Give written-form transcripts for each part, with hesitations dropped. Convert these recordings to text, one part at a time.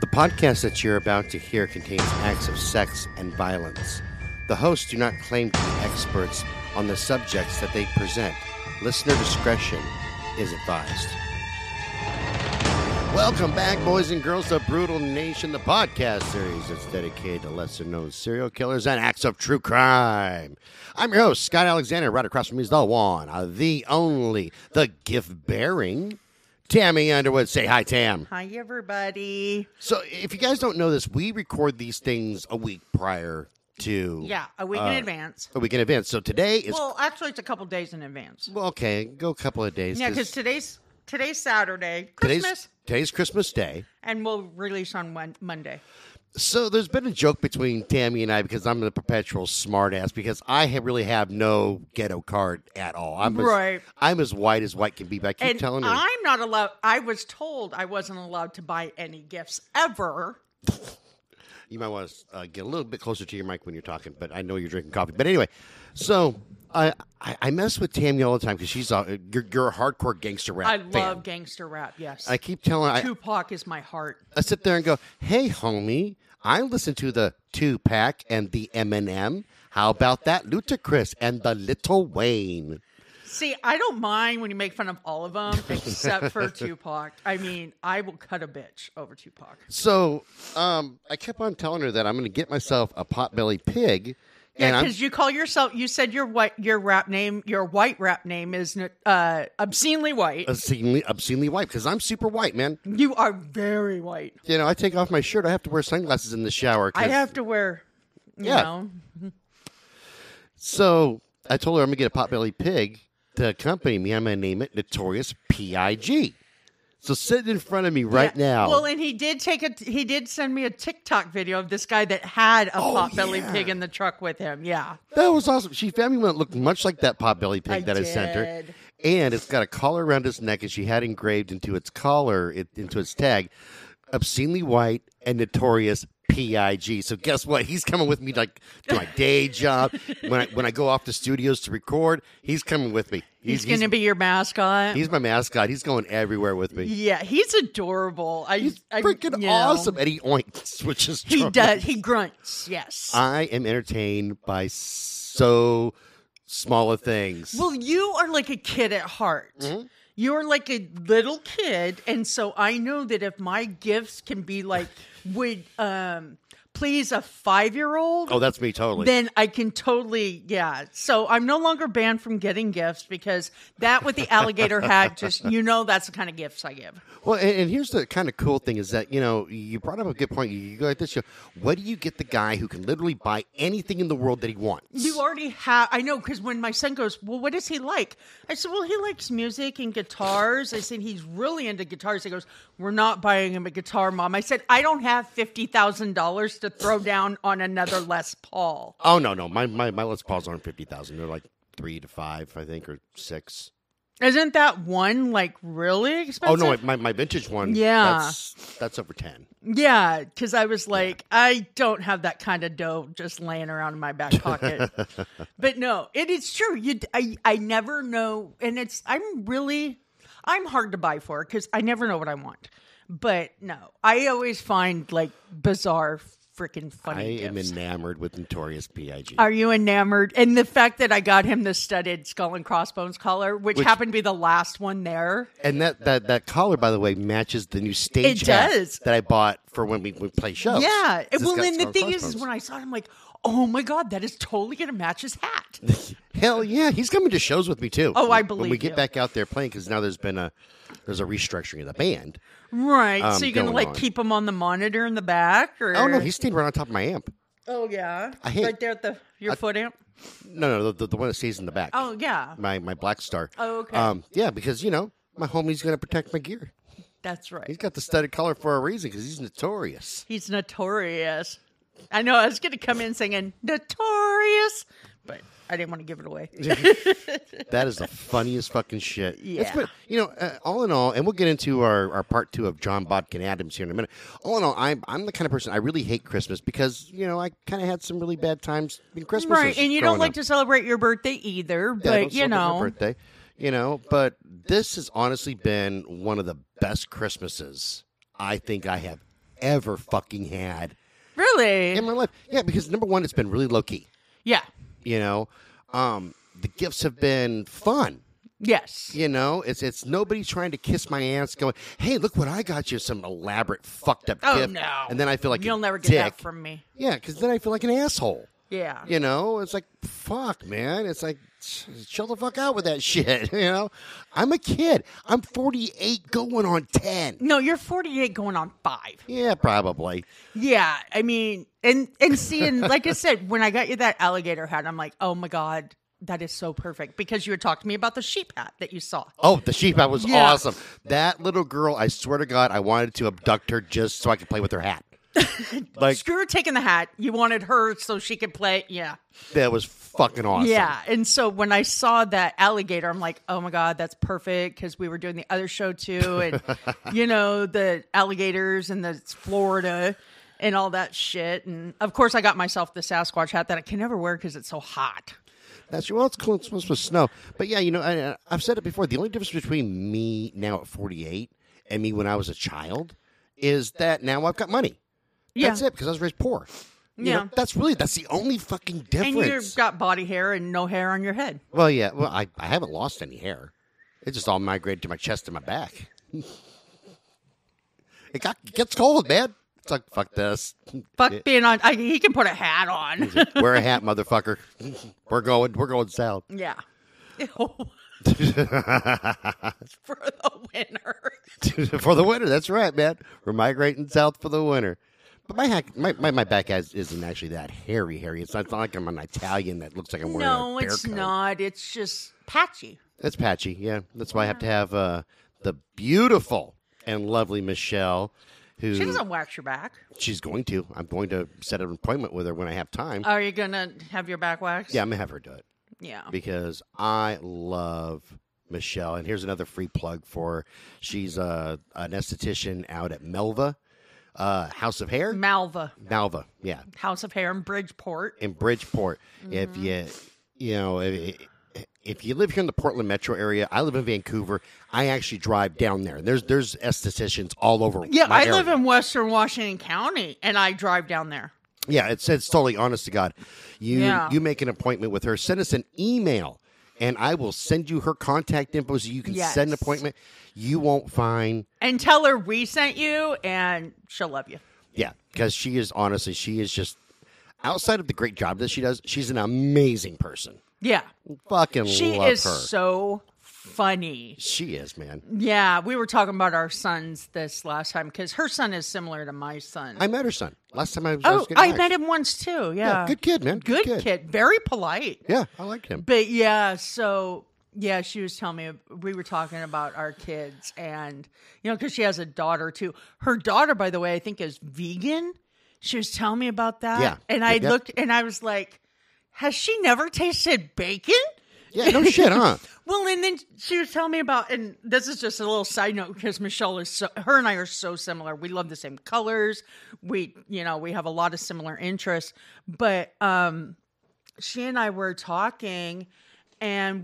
The podcast that you're about to hear contains acts of sex and violence. The hosts do not claim to be experts on the subjects that they present. Listener discretion is advised. Welcome back, boys and girls, to Brutal Nation, the podcast series that's dedicated to lesser-known serial killers and acts of true crime. I'm your host, Scott Alexander. Right across from me is the one, the only, the gift-bearing Tammy Underwood. Say hi, Tam. Hi, everybody. So if you guys don't know this, we record these things a week prior to... Yeah, a week in advance. A week in advance. So today is... Well, actually, it's a couple days in advance. Well, okay, go a couple of days. Yeah, because today's Saturday, Christmas. Today's Christmas Day. And we'll release on Monday. So there's been a joke between Tammy and I because I'm the perpetual smartass because I really have no ghetto card at all. I'm as white as white can be, but I keep telling her. I'm not allowed. I was told I wasn't allowed to buy any gifts ever. You might want to get a little bit closer to your mic when you're talking, but I know you're drinking coffee. But anyway, so... I mess with Tammy all the time because she's you're a hardcore gangster rap fan. I love gangster rap, yes. I keep telling her. Tupac is my heart. I sit there and go, hey, homie, I listen to the Tupac and the Eminem. How about that? Ludacris and the Lil Wayne. See, I don't mind when you make fun of all of them except for Tupac. I mean, I will cut a bitch over Tupac. So I kept on telling her that I'm going to get myself a potbelly pig. Yeah, because you call yourself. You said your white rap name is obscenely white. Obscenely white. Because I'm super white, man. You are very white. You know, I take off my shirt. I have to wear sunglasses in the shower. I have to wear. You know. So I told her I'm gonna get a potbelly pig to accompany me. I'm gonna name it Notorious P.I.G. So sitting in front of me right now. Well, and he did send me a TikTok video of this guy that had a potbelly pig in the truck with him. Yeah, that was awesome. She found me one that looked much like that potbelly pig I sent her, and it's got a collar around its neck, and she had engraved into its collar, into its tag, obscenely white and Notorious P.I.G. So guess what? He's coming with me like to my day job. When I go off to studios to record, he's coming with me. He's going to be your mascot. He's my mascot. He's going everywhere with me. Yeah, he's adorable. He's freaking awesome. And he oinks, which is true. He does. He grunts, yes. I am entertained by so smaller things. Well, you are like a kid at heart. Mm-hmm. You're like a little kid, and so I know that if my gifts can be like, would please a 5-year-old. Oh, that's me totally. Then I can totally, yeah. So I'm no longer banned from getting gifts because that with the alligator hat, just, you know, that's the kind of gifts I give. Well, and here's the kind of cool thing is that, you know, you brought up a good point. You go like this, you know, what do you get the guy who can literally buy anything in the world that he wants? You already have, I know, because when my son goes, well, what is he like? I said, well, he likes music and guitars. I said, he's really into guitars. He goes, we're not buying him a guitar, Mom. I said, I don't have $50,000 to throw down on another Les Paul. Oh, no. My Les Pauls aren't $50,000. They're like 3 to 5, I think, or 6. Isn't that one like really expensive? Oh, no, my vintage one. Yeah. That's over 10. Yeah, because I was like, yeah. I don't have that kind of dough just laying around in my back pocket. But no, it is true. I never know. And I'm hard to buy for because I never know what I want. But no, I always find like bizarre freaking funny. I am enamored with Notorious P.I.G. Are you enamored? And the fact that I got him the studded skull and crossbones collar, which happened to be the last one there. And that collar, by the way, matches the new stage hat that I bought for when we play shows. Yeah. Well, and the thing is when I saw it, I'm like, oh my God, that is totally going to match his hat. Hell yeah. He's coming to shows with me too. Oh, I believe when we get back out there playing, because now there's a restructuring of the band. Right. So you're going to keep him on the monitor in the back? Or? Oh, no. He's staying right on top of my amp. Oh, yeah. Right there at your foot amp? No, the one that stays in the back. Oh, yeah. My Black Star. Oh, okay. Yeah, because, you know, my homie's going to protect my gear. That's right. He's got the studded collar for a reason because he's notorious. He's notorious. I know, I was going to come in singing Notorious, but I didn't want to give it away. That is the funniest fucking shit. Yeah. It's been, you know, all in all, and we'll get into our part 2 of John Bodkin Adams here in a minute. All in all, I'm the kind of person, I really hate Christmas because, you know, I kind of had some really bad times in Christmas. Right, and you don't like to celebrate your birthday either, but, I don't celebrate my birthday, you know, but this has honestly been one of the best Christmases I think I have ever fucking had. Really? In my life. Yeah, because number one, it's been really low-key. Yeah. You know? The gifts have been fun. Yes. You know? It's nobody trying to kiss my ass going, hey, look what I got you, some elaborate fucked up gift. Oh, no. And then I feel like You'll never get that from me. Yeah, because then I feel like an asshole. Yeah. You know? It's like, fuck, man. It's like, chill the fuck out with that shit, you know? I'm a kid. I'm 48 going on 10. No, you're 48 going on 5. Yeah, probably. Yeah, I mean, and seeing, like I said, when I got you that alligator hat, I'm like, oh my God, that is so perfect. Because you had talked to me about the sheep hat that you saw. Oh, the sheep hat was awesome. That little girl, I swear to God, I wanted to abduct her just so I could play with her hat. Like, screw her taking the hat. You wanted her so she could play. Yeah. That was fucking awesome. Yeah. And so when I saw that alligator, I'm like, oh my God, that's perfect. Because we were doing the other show too. And, you know, the alligators and the Florida and all that shit. And of course, I got myself the Sasquatch hat that I can never wear because it's so hot. That's well, it's cool. It's supposed to snow. But yeah, you know, I've said it before. The only difference between me now at 48 and me when I was a child is that now I've got money. Yeah. That's it, because I was raised poor. You know, that's the only fucking difference. And you've got body hair and no hair on your head. Well, yeah. Well, I haven't lost any hair. It just all migrated to my chest and my back. It gets cold, man. It's like, fuck this. Fuck being on. He can put a hat on. Like, wear a hat, motherfucker. We're going south. Yeah. For the winter. For the winter. That's right, man. We're migrating south for the winter. But my back isn't actually that hairy. It's not like I'm an Italian that looks like I'm wearing a bear coat. No, it's not. It's just patchy. It's patchy, yeah. That's why I have to have the beautiful and lovely Michelle. She doesn't wax your back. She's going to. I'm going to set an appointment with her when I have time. Are you going to have your back waxed? Yeah, I'm going to have her do it. Yeah. Because I love Michelle. And here's another free plug for her. She's an esthetician out at Melva. House of Hair? Malva, yeah. House of Hair in Bridgeport. Mm-hmm. If you live here in the Portland metro area, I live in Vancouver. I actually drive down there. There's estheticians all over. Yeah, I live in Western Washington County, and I drive down there. Yeah, it's totally honest to God. You make an appointment with her. Send us an email, and I will send you her contact info so you can set an appointment. You won't find... And tell her we sent you, and she'll love you. Yeah, because she is just... Outside of the great job that she does, she's an amazing person. Yeah. Fucking love her. She is so funny. She is, man. Yeah, we were talking about our sons this last time, because her son is similar to my son. I met her son last time I was... I met him once, too, yeah. Good kid, man. Good kid. Very polite. Yeah, I like him. But, yeah, so... Yeah, she was telling me, we were talking about our kids and, you know, because she has a daughter too. Her daughter, by the way, I think is vegan. She was telling me about that. Yeah. And I looked and I was like, has she never tasted bacon? Yeah, no shit, huh? Well, and then she was telling me about, and this is just a little side note because Michelle her and I are so similar. We love the same colors. We have a lot of similar interests, but she and I were talking. And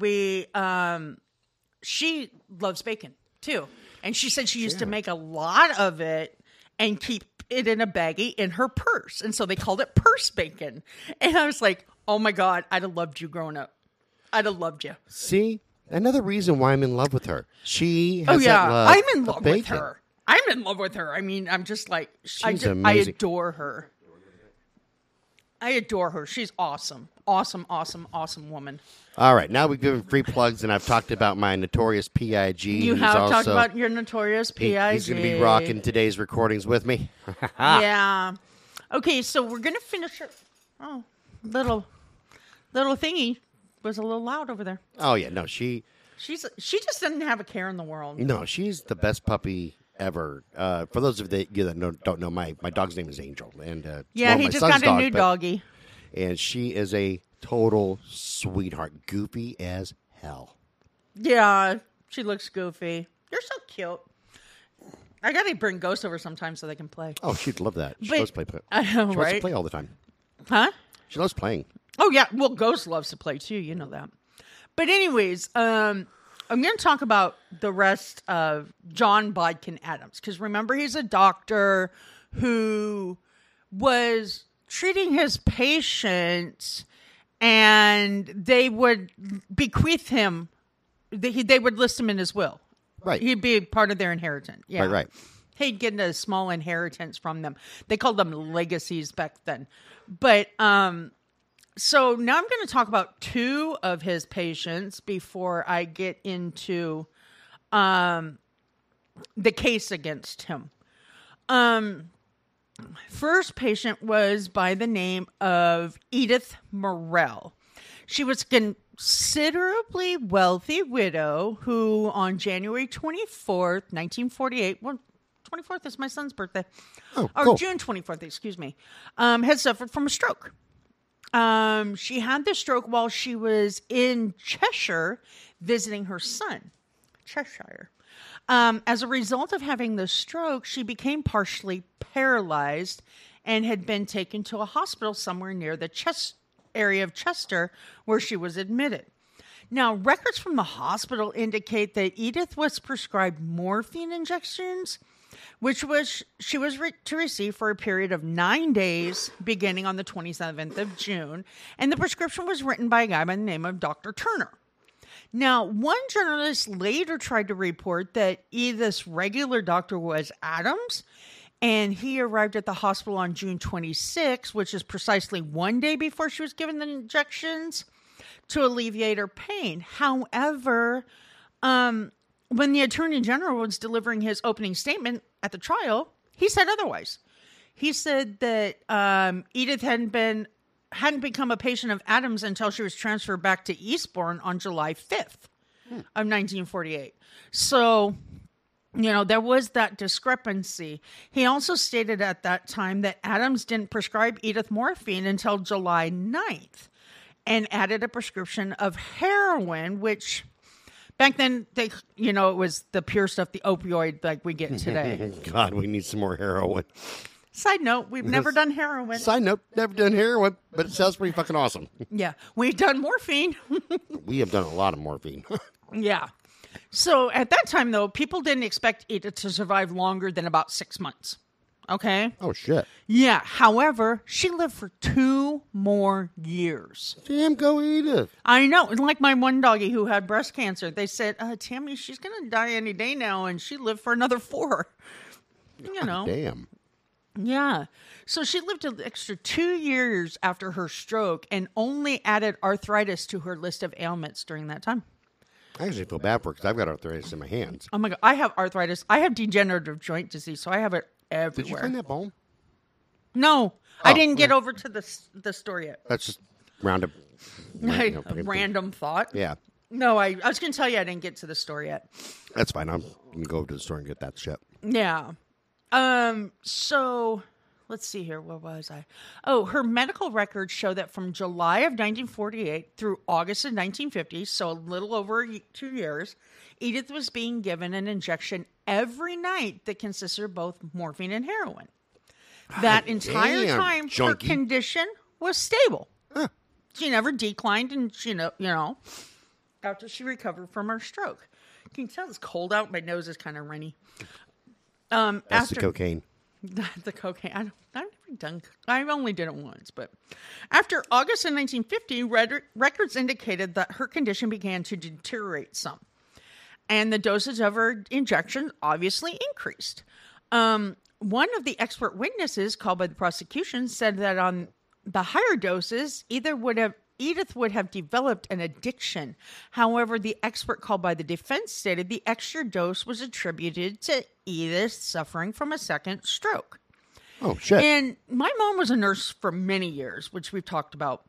she loves bacon too. And she said she used to make a lot of it and keep it in a baggie in her purse. And so they called it purse bacon. And I was like, oh my God, I'd have loved you growing up. I'd have loved you. See, another reason why I'm in love with her. She has that love. I'm in love with her. I mean, I'm just like, I adore her. She's awesome. Awesome woman. All right. Now we've given free plugs, and I've talked about my Notorious P.I.G. You have talked about your Notorious P.I.G. He's going to be rocking today's recordings with me. Yeah. Okay, so we're going to finish it. Oh, little thingy was a little loud over there. Oh, yeah. No, she just doesn't have a care in the world. No, she's the best puppy ever. For those of you that don't know, my dog's name is Angel. And he just got a new doggy. And she is a total sweetheart. Goofy as hell. Yeah, she looks goofy. You're so cute. I gotta bring Ghost over sometimes so they can play. Oh, she'd love that. She loves to play. She wants to play all the time. Huh? She loves playing. Oh, yeah. Well, Ghost loves to play, too. You know that. But anyways, I'm going to talk about the rest of John Bodkin Adams. Because remember, he's a doctor who was treating his patients, and they would bequeath him, they would list him in his will. Right. He'd be part of their inheritance. Yeah. Right, right. He'd get a small inheritance from them. They called them legacies back then. But so now I'm going to talk about two of his patients before I get into the case against him. First patient was by the name of Edith Morrell. She was considerably wealthy widow who on January 24th, 1948, well, 24th is my son's birthday, June 24th, excuse me, had suffered from a stroke. She had the stroke while she was in Cheshire visiting her son, Cheshire. As a result of having the stroke, she became partially paralyzed and had been taken to a hospital somewhere near the area of Chester where she was admitted. Now, records from the hospital indicate that Edith was prescribed morphine injections, which was she was to receive for a period of 9 days beginning on the 27th of June. And the prescription was written by a guy by the name of Dr. Turner. Now, one journalist later tried to report that Edith's regular doctor was Adams, and he arrived at the hospital on June 26, which is precisely 1 day before she was given the injections to alleviate her pain. However, when the Attorney General was delivering his opening statement at the trial, he said otherwise. He said that Edith hadn't become a patient of Adams until she was transferred back to Eastbourne on July 5th of 1948. So, you know, there was that discrepancy. He also stated at that time that Adams didn't prescribe Edith morphine until July 9th and added a prescription of heroin, which back then, they, you know, it was the pure stuff, the opioid like we get today. God, we need some more heroin. Side note, we've never done heroin. Side note, never done heroin, but it sounds pretty fucking awesome. Yeah. We've done morphine. We have done a lot of morphine. Yeah. So at that time, though, people didn't expect Edith to survive longer than about 6 months. Okay? Oh, shit. Yeah. However, she lived for 2 more years. Damn, go Edith. I know. Like my one doggie who had breast cancer. They said, Tammy, she's going to die any day now, and she lived for another 4. You know. Oh, damn. Yeah. So she lived an extra 2 years after her stroke and only added arthritis to her list of ailments during that time. I actually feel bad for her because I've got arthritis in my hands. Oh, my God. I have arthritis. I have degenerative joint disease, so I have it everywhere. Did you find that bone? No. Oh, I didn't get over to the store yet. That's just random thought. Yeah. No, I was going to tell you I didn't get to the store yet. That's fine. I'm going to go over to the store and get that shit. Yeah. So let's see here. Where was I? Oh, her medical records show that from July of 1948 through August of 1950, so a little over 2 years, Edith was being given an injection every night that consisted of both morphine and heroin. That entire time, her condition was stable. Huh. She never declined, and she after she recovered from her stroke. Can you tell it's cold out? My nose is kind of runny. That's the cocaine. The cocaine. I've never done. I only did it once, but after August of 1950, records indicated that her condition began to deteriorate some, and the dosage of her injection obviously increased. One of the expert witnesses called by the prosecution said that on the higher doses, Edith would have developed an addiction. However, the expert called by the defense stated the extra dose was attributed to Edith suffering from a second stroke. Oh, shit. And my mom was a nurse for many years, which we've talked about.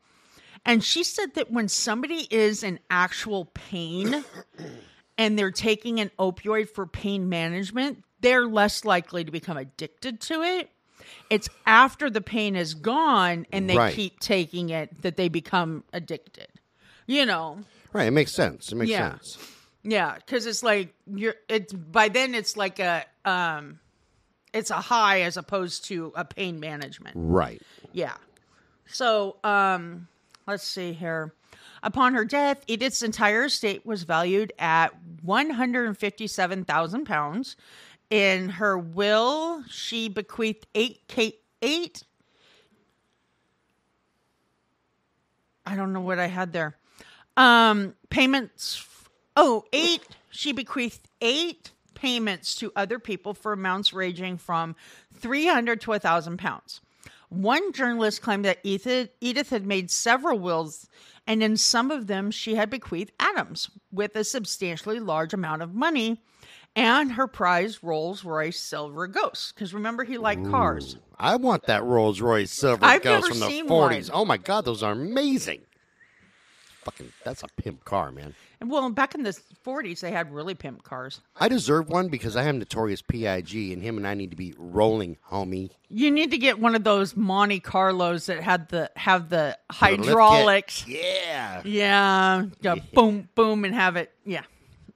And she said that when somebody is in actual pain and they're taking an opioid for pain management, they're less likely to become addicted to it. It's after the pain is gone and they keep taking it that they become addicted, you know? Right. It makes sense. It makes sense. Yeah. Because it's like, by then it's like it's a high as opposed to a pain management. Right. Yeah. So let's see here. Upon her death, Edith's entire estate was valued at £157,000. In her will, she bequeathed eight. I don't know what I had there. Payments. She bequeathed 8 payments to other people for amounts ranging from $300 to £1,000. One journalist claimed that Edith had made several wills, and in some of them she had bequeathed Adams with a substantially large amount of money, and her prize Rolls Royce Silver Ghost. Because remember, he liked cars. I want that Rolls Royce Silver Ghost from the 40s. One. Oh my God, those are amazing. Fucking, that's a pimp car, man. Well, back in the 40s, they had really pimp cars. I deserve one because I am Notorious P.I.G., and him and I need to be rolling, homie. You need to get one of those Monte Carlos that have the hydraulics. Yeah. Boom, boom, and have it. Yeah.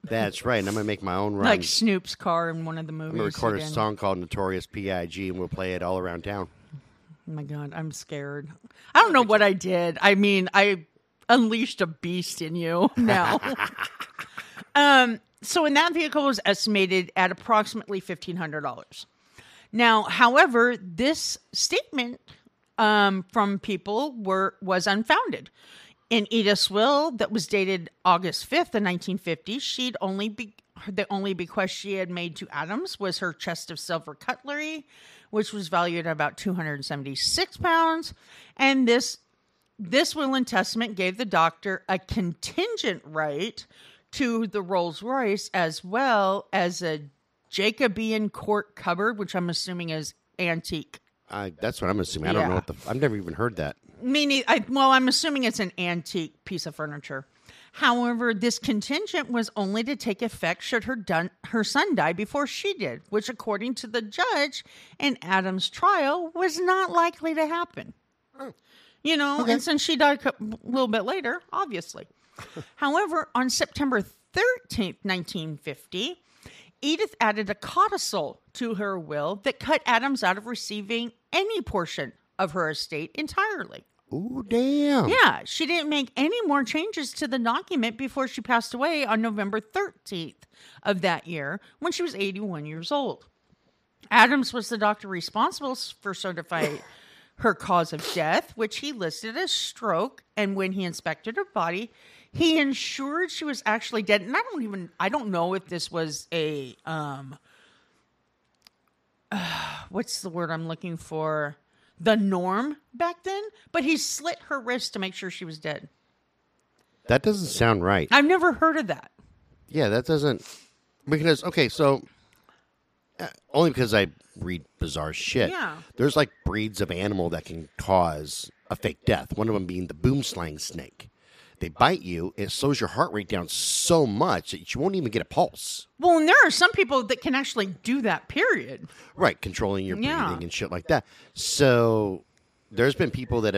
That's right. And I'm going to make my own run. Like Snoop's car in one of the movies. I'm going to record a song called Notorious P.I.G., and we'll play it all around town. Oh, my God. I'm scared. I don't know what I did. I mean, I unleashed a beast in you now. So in that vehicle was estimated at approximately $1,500. Now, however, this statement from people was unfounded. In Edith's will that was dated August 5th of 1950, the only bequest she had made to Adams was her chest of silver cutlery, which was valued at about 276 pounds, and this will and testament gave the doctor a contingent right to the Rolls Royce, as well as a Jacobean court cupboard, which I'm assuming is antique. That's what I'm assuming. I don't know I've never even heard that. Meaning, I'm assuming it's an antique piece of furniture. However, this contingent was only to take effect should her son die before she did, which, according to the judge in Adams' trial, was not likely to happen. Oh. You know, okay. And since she died a little bit later, obviously. However, on September 13th, 1950, Edith added a codicil to her will that cut Adams out of receiving any portion of her estate entirely. Ooh, damn. Yeah, she didn't make any more changes to the document before she passed away on November 13th of that year when she was 81 years old. Adams was the doctor responsible for certifying her cause of death, which he listed as stroke, and when he inspected her body, he ensured she was actually dead. And I don't know if this was a, what's the word I'm looking for? The norm back then, but he slit her wrist to make sure she was dead. That doesn't sound right. I've never heard of that. Yeah, that doesn't, because, okay, so only because I read bizarre shit. Yeah. There's like breeds of animal that can cause a fake death. One of them being the boomslang snake. They bite you, it slows your heart rate down so much that you won't even get a pulse. Well, and there are some people that can actually do that, period. Right, controlling your breathing and shit like that. So there's been people that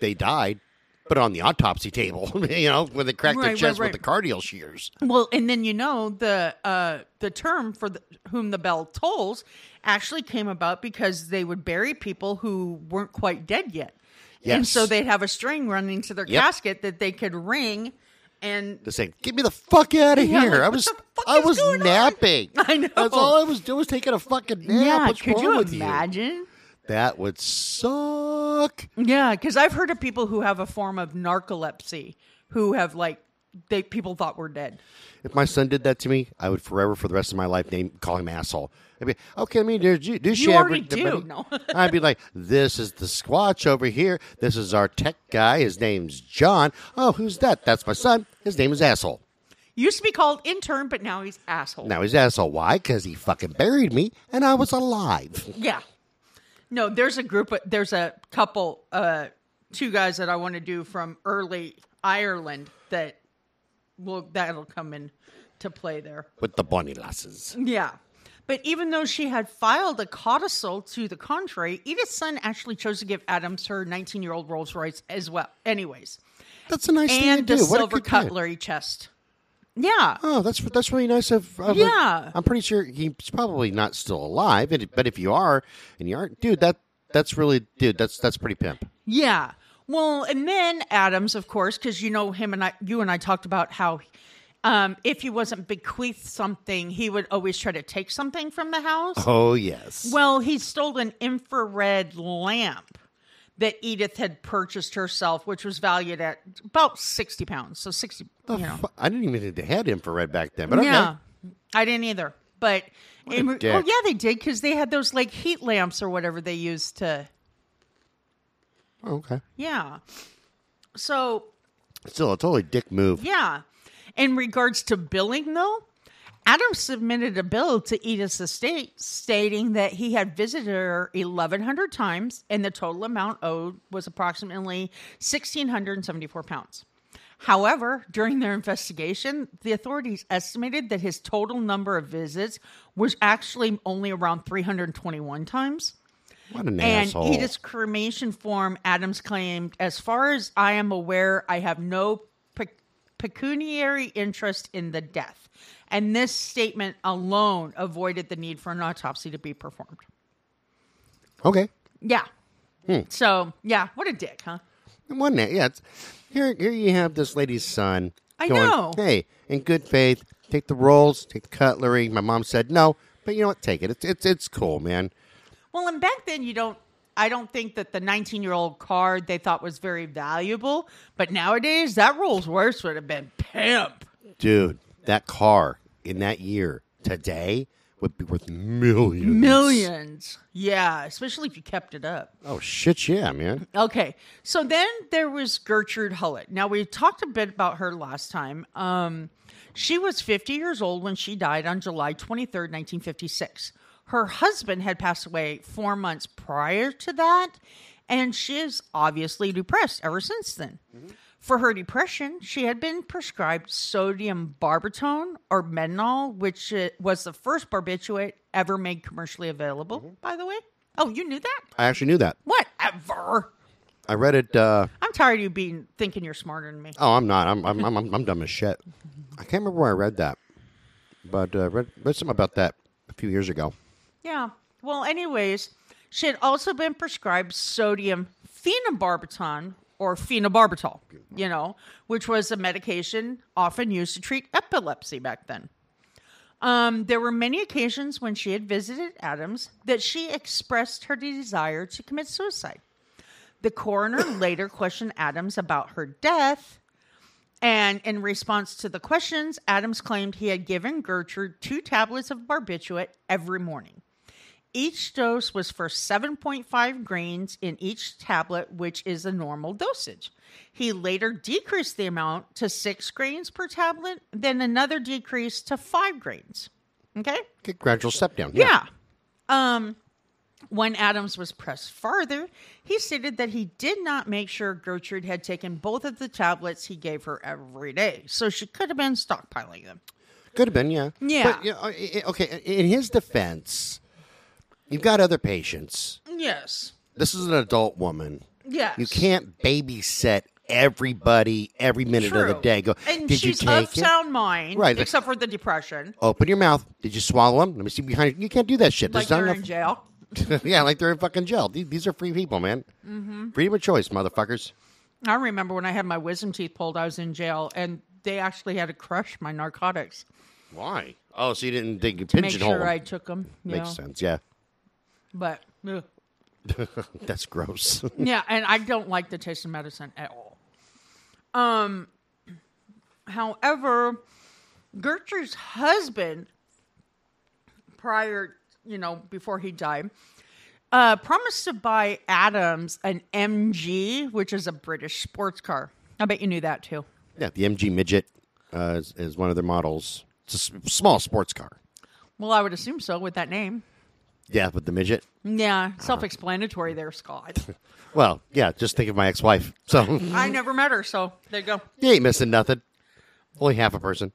they died, but on the autopsy table, you know, when they cracked their chest with the cardiac shears. Well, and then, you know, the term for whom the bell tolls actually came about because they would bury people who weren't quite dead yet. Yes. And so they'd have a string running to their casket that they could ring and to say, get me the fuck out of here. Like, I was napping. On? I know. That's all I was doing was taking a fucking nap. Yeah, what's could wrong you with imagine? You? That would suck. Yeah, because I've heard of people who have a form of narcolepsy who have people thought were dead. If my son did that to me, I would forever for the rest of my life call him asshole. I'd be, okay, I mean, you already do. No. I'd be like, this is the Squatch over here. This is our tech guy. His name's John. Oh, who's that? That's my son. His name is Asshole. Used to be called intern, but now he's Asshole. Why? Because he fucking buried me and I was alive. Yeah. No, there's a couple, 2 guys that I want to do from early Ireland that'll come in to play there. With the bonny lasses. Yeah. But even though she had filed a codicil to the contrary, Edith's son actually chose to give Adams her 19-year-old Rolls Royce as well. Anyways. That's a nice thing to do. And the silver cutlery chest. Yeah. Oh, that's really nice of yeah. I'm pretty sure he's probably not still alive, but if you are, and you aren't, dude, that's pretty pimp. Yeah. Well, and then Adams, of course, because you know him and I talked about how If he wasn't bequeathed something, he would always try to take something from the house. Oh, yes. Well, he stole an infrared lamp that Edith had purchased herself, which was valued at about 60 pounds. So 60, I didn't even think they had infrared back then, but yeah, okay. I didn't either. But they did, because they had those like heat lamps or whatever they used to. Okay. Yeah. So. Still a totally dick move. Yeah. In regards to billing, though, Adams submitted a bill to Edith's estate stating that he had visited her 1,100 times and the total amount owed was approximately 1,674 pounds. However, during their investigation, the authorities estimated that his total number of visits was actually only around 321 times. What an asshole. And Edith's cremation form, Adams claimed, "As far as I am aware, I have no pecuniary interest in the death." And this statement alone avoided the need for an autopsy to be performed. Okay. Yeah. So, yeah, what a dick, huh? Wasn't it? Yeah. Here you have this lady's son. I know. Hey, in good faith, take the rolls, take the cutlery. My mom said no, but you know what? Take it. It's cool, man. Well, and back then I don't think that the 19-year-old card they thought was very valuable, but nowadays that Rolls Royce would have been pimp. Dude, that car in that year today would be worth millions. Millions. Yeah, especially if you kept it up. Oh, shit, yeah, man. Okay, so then there was Gertrude Hullett. Now, we talked a bit about her last time. She was 50 years old when she died on July 23rd, 1956. Her husband had passed away 4 months prior to that, and she is obviously depressed ever since then. Mm-hmm. For her depression, she had been prescribed sodium barbitone or Medinol, which was the first barbiturate ever made commercially available, by the way. Oh, you knew that? I actually knew that. Whatever. I read it. I'm tired of you thinking you're smarter than me. Oh, I'm not. I'm dumb as shit. I can't remember where I read that, but read something about that a few years ago. Yeah. Well, anyways, she had also been prescribed sodium phenobarbital or phenobarbital, which was a medication often used to treat epilepsy back then. There were many occasions when she had visited Adams that she expressed her desire to commit suicide. The coroner later questioned Adams about her death. And in response to the questions, Adams claimed he had given Gertrude 2 tablets of barbiturate every morning. Each dose was for 7.5 grains in each tablet, which is the normal dosage. He later decreased the amount to 6 grains per tablet, then another decrease to 5 grains. Okay? Gradual step down. Yeah. When Adams was pressed farther, he stated that he did not make sure Gertrude had taken both of the tablets he gave her every day. So she could have been stockpiling them. Could have been, yeah. Yeah. But, okay, in his defense... You've got other patients. Yes. This is an adult woman. Yes. You can't babysit everybody every minute of the day. Go, and did she's you take of it? Sound mind, right, except for the depression. Open your mouth. Did you swallow them? Let me see behind you. You can't do that shit. Like they're in jail. Yeah, like they're in fucking jail. These are free people, man. Mm-hmm. Freedom of choice, motherfuckers. I remember when I had my wisdom teeth pulled, I was in jail, and they actually had to crush my narcotics. Why? Oh, so you didn't think you pigeonholed them. Make sure I took them. Makes sense, yeah. But that's gross. Yeah, and I don't like the taste of medicine at all. However, Gertrude's husband, before he died, promised to buy Adams an MG, which is a British sports car. I bet you knew that too. Yeah, the MG Midget is one of their models. It's a small sports car. Well, I would assume so with that name. Yeah, with the midget. Yeah, self-explanatory there, Scott. Well, yeah, just think of my ex-wife. So I never met her, so there you go. You ain't missing nothing. Only half a person.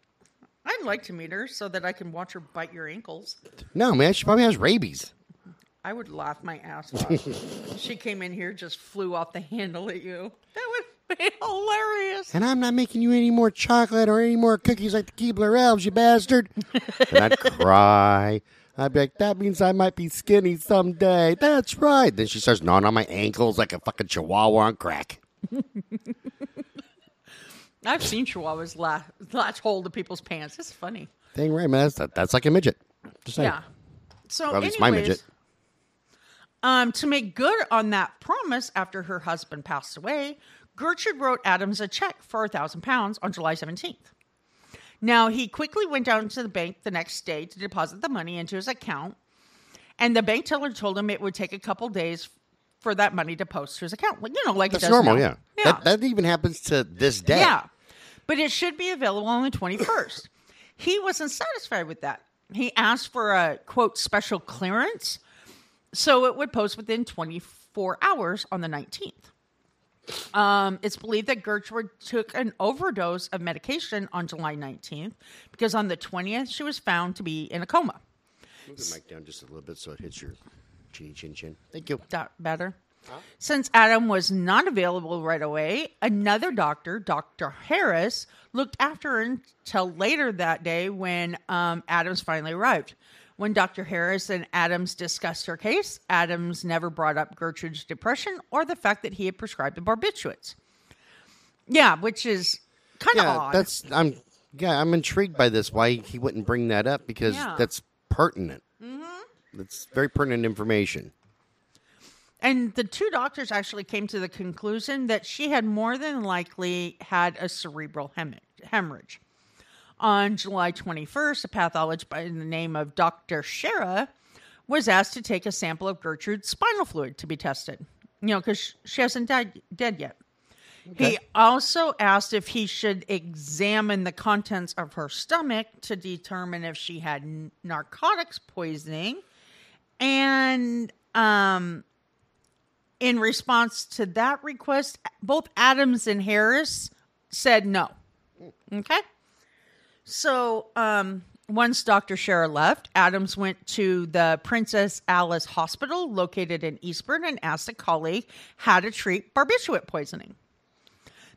I'd like to meet her so that I can watch her bite your ankles. No, man, she probably has rabies. I would laugh my ass off. She came in here, just flew off the handle at you. That would be hilarious. And I'm not making you any more chocolate or any more cookies like the Keebler elves, you bastard. And I'd cry. I'd be like, that means I might be skinny someday. That's right. Then she starts gnawing on my ankles like a fucking chihuahua on crack. I've seen chihuahuas latch hold of people's pants. It's funny. Dang right, man. That's like a midget. Just saying. Yeah. So, well, anyways, my midget. To make good on that promise, after her husband passed away, Gertrude wrote Adams a check for £1,000 on July 17th. Now, he quickly went down to the bank the next day to deposit the money into his account, and the bank teller told him it would take a couple days for that money to post to his account. Like, you know, like that's it does normal, now. Yeah. That even happens to this day. Yeah, but it should be available on the 21st. He wasn't satisfied with that. He asked for a, quote, special clearance, so it would post within 24 hours on the 19th. It's believed that Gertrude took an overdose of medication on July 19th because on the 20th, she was found to be in a coma. Move the mic down just a little bit so it hits your chin. Thank you. That better? Huh? Since Adam was not available right away, another doctor, Dr. Harris, looked after her until later that day when Adams finally arrived. When Dr. Harris and Adams discussed her case, Adams never brought up Gertrude's depression or the fact that he had prescribed the barbiturates. Yeah, which is kind of odd. I'm intrigued by this, why he wouldn't bring that up, because that's pertinent. Mm-hmm. That's very pertinent information. And the two doctors actually came to the conclusion that she had more than likely had a cerebral hemorrhage. On July 21st, a pathologist by the name of Dr. Shera was asked to take a sample of Gertrude's spinal fluid to be tested, you know, because she hasn't died dead yet. Okay. He also asked if he should examine the contents of her stomach to determine if she had narcotics poisoning. And in response to that request, both Adams and Harris said no. Okay. So, once Dr. Shera left, Adams went to the Princess Alice Hospital, located in Eastbourne, and asked a colleague how to treat barbiturate poisoning.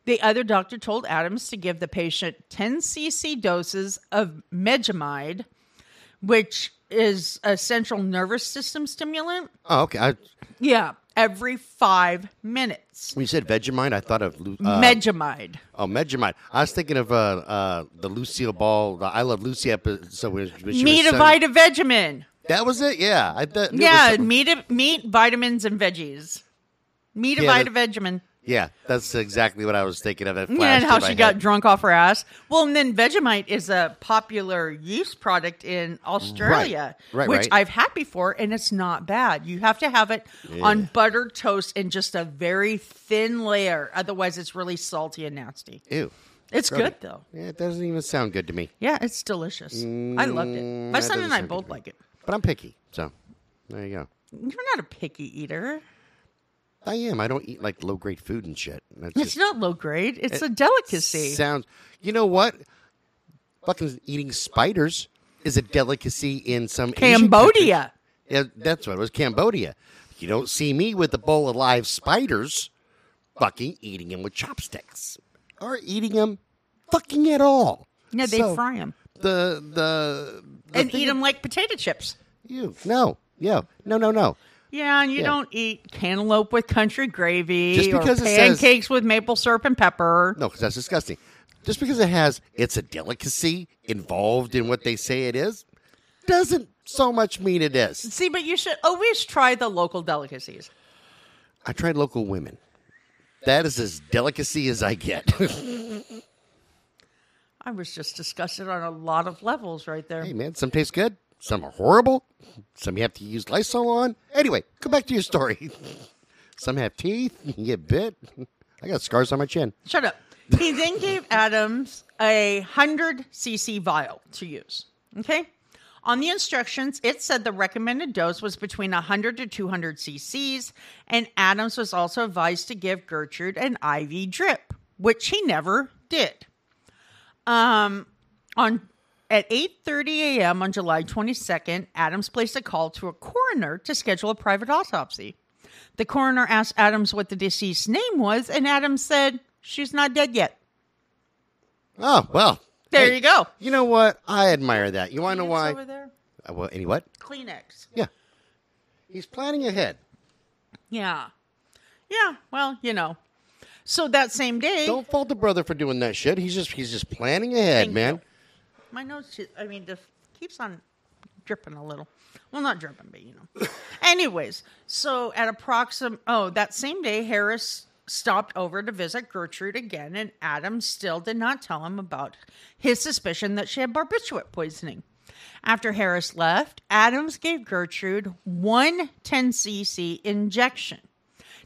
The other doctor told Adams to give the patient 10 cc doses of Megimide, which is a central nervous system stimulant. Oh, okay. Every 5 minutes. When you said Vegemite, I thought of... Megimide. Oh, Megimide. I was thinking of the Lucille Ball, the I Love Lucy episode. Meat, vita, Vegemin. That was it? Yeah. Meat, vitamins, and veggies. Meat, vita, Vegemin. Yeah, that's exactly what I was thinking of. And how she got drunk off her ass. Well, and then Vegemite is a popular yeast product in Australia, which I've had before, and it's not bad. You have to have it on buttered toast in just a very thin layer. Otherwise, it's really salty and nasty. Ew. It's good, though. Yeah, it doesn't even sound good to me. Yeah, it's delicious. I loved it. My son and I both like it. But I'm picky, so there you go. You're not a picky eater. I am. I don't eat like low-grade food and shit. It's not low-grade. It's a delicacy. Sounds. You know what? Fucking eating spiders is a delicacy in some Cambodia. Asian countries. Yeah, that's what it was. Cambodia. You don't see me with a bowl of live spiders. Fucking eating them with chopsticks or eating them fucking at all. No, they fry them. Eat them like potato chips. Ew. No. Yeah. No. Yeah, and you don't eat cantaloupe with country gravy just because or pancakes with maple syrup and pepper. No, because that's disgusting. Just because it's a delicacy involved in what they say it is, doesn't so much mean it is. See, but you should always try the local delicacies. I tried local women. That is as delicacy as I get. I was just disgusted on a lot of levels right there. Hey, man, some taste good. Some are horrible. Some you have to use Lysol on. Anyway, go back to your story. Some have teeth. You can get bit. I got scars on my chin. Shut up. He then gave Adams 100 cc vial to use. Okay? On the instructions, it said the recommended dose was between 100 to 200 cc's, and Adams was also advised to give Gertrude an IV drip, which he never did. At 8:30 a.m. on July 22nd, Adams placed a call to a coroner to schedule a private autopsy. The coroner asked Adams what the deceased's name was, and Adams said, she's not dead yet. Oh, well. There you go. You know what? I admire that. You want to know why? Over there? Well, any what? Kleenex. Yeah. He's planning ahead. Yeah. Yeah, well, you know. So that same day. Don't fault the brother for doing that shit. He's just planning ahead, man. You. My nose, I mean, just keeps on dripping a little. Well, not dripping, but you know. Anyways, so at that same day, Harris stopped over to visit Gertrude again, and Adam still did not tell him about his suspicion that she had barbiturate poisoning. After Harris left, Adams gave Gertrude one 10cc injection.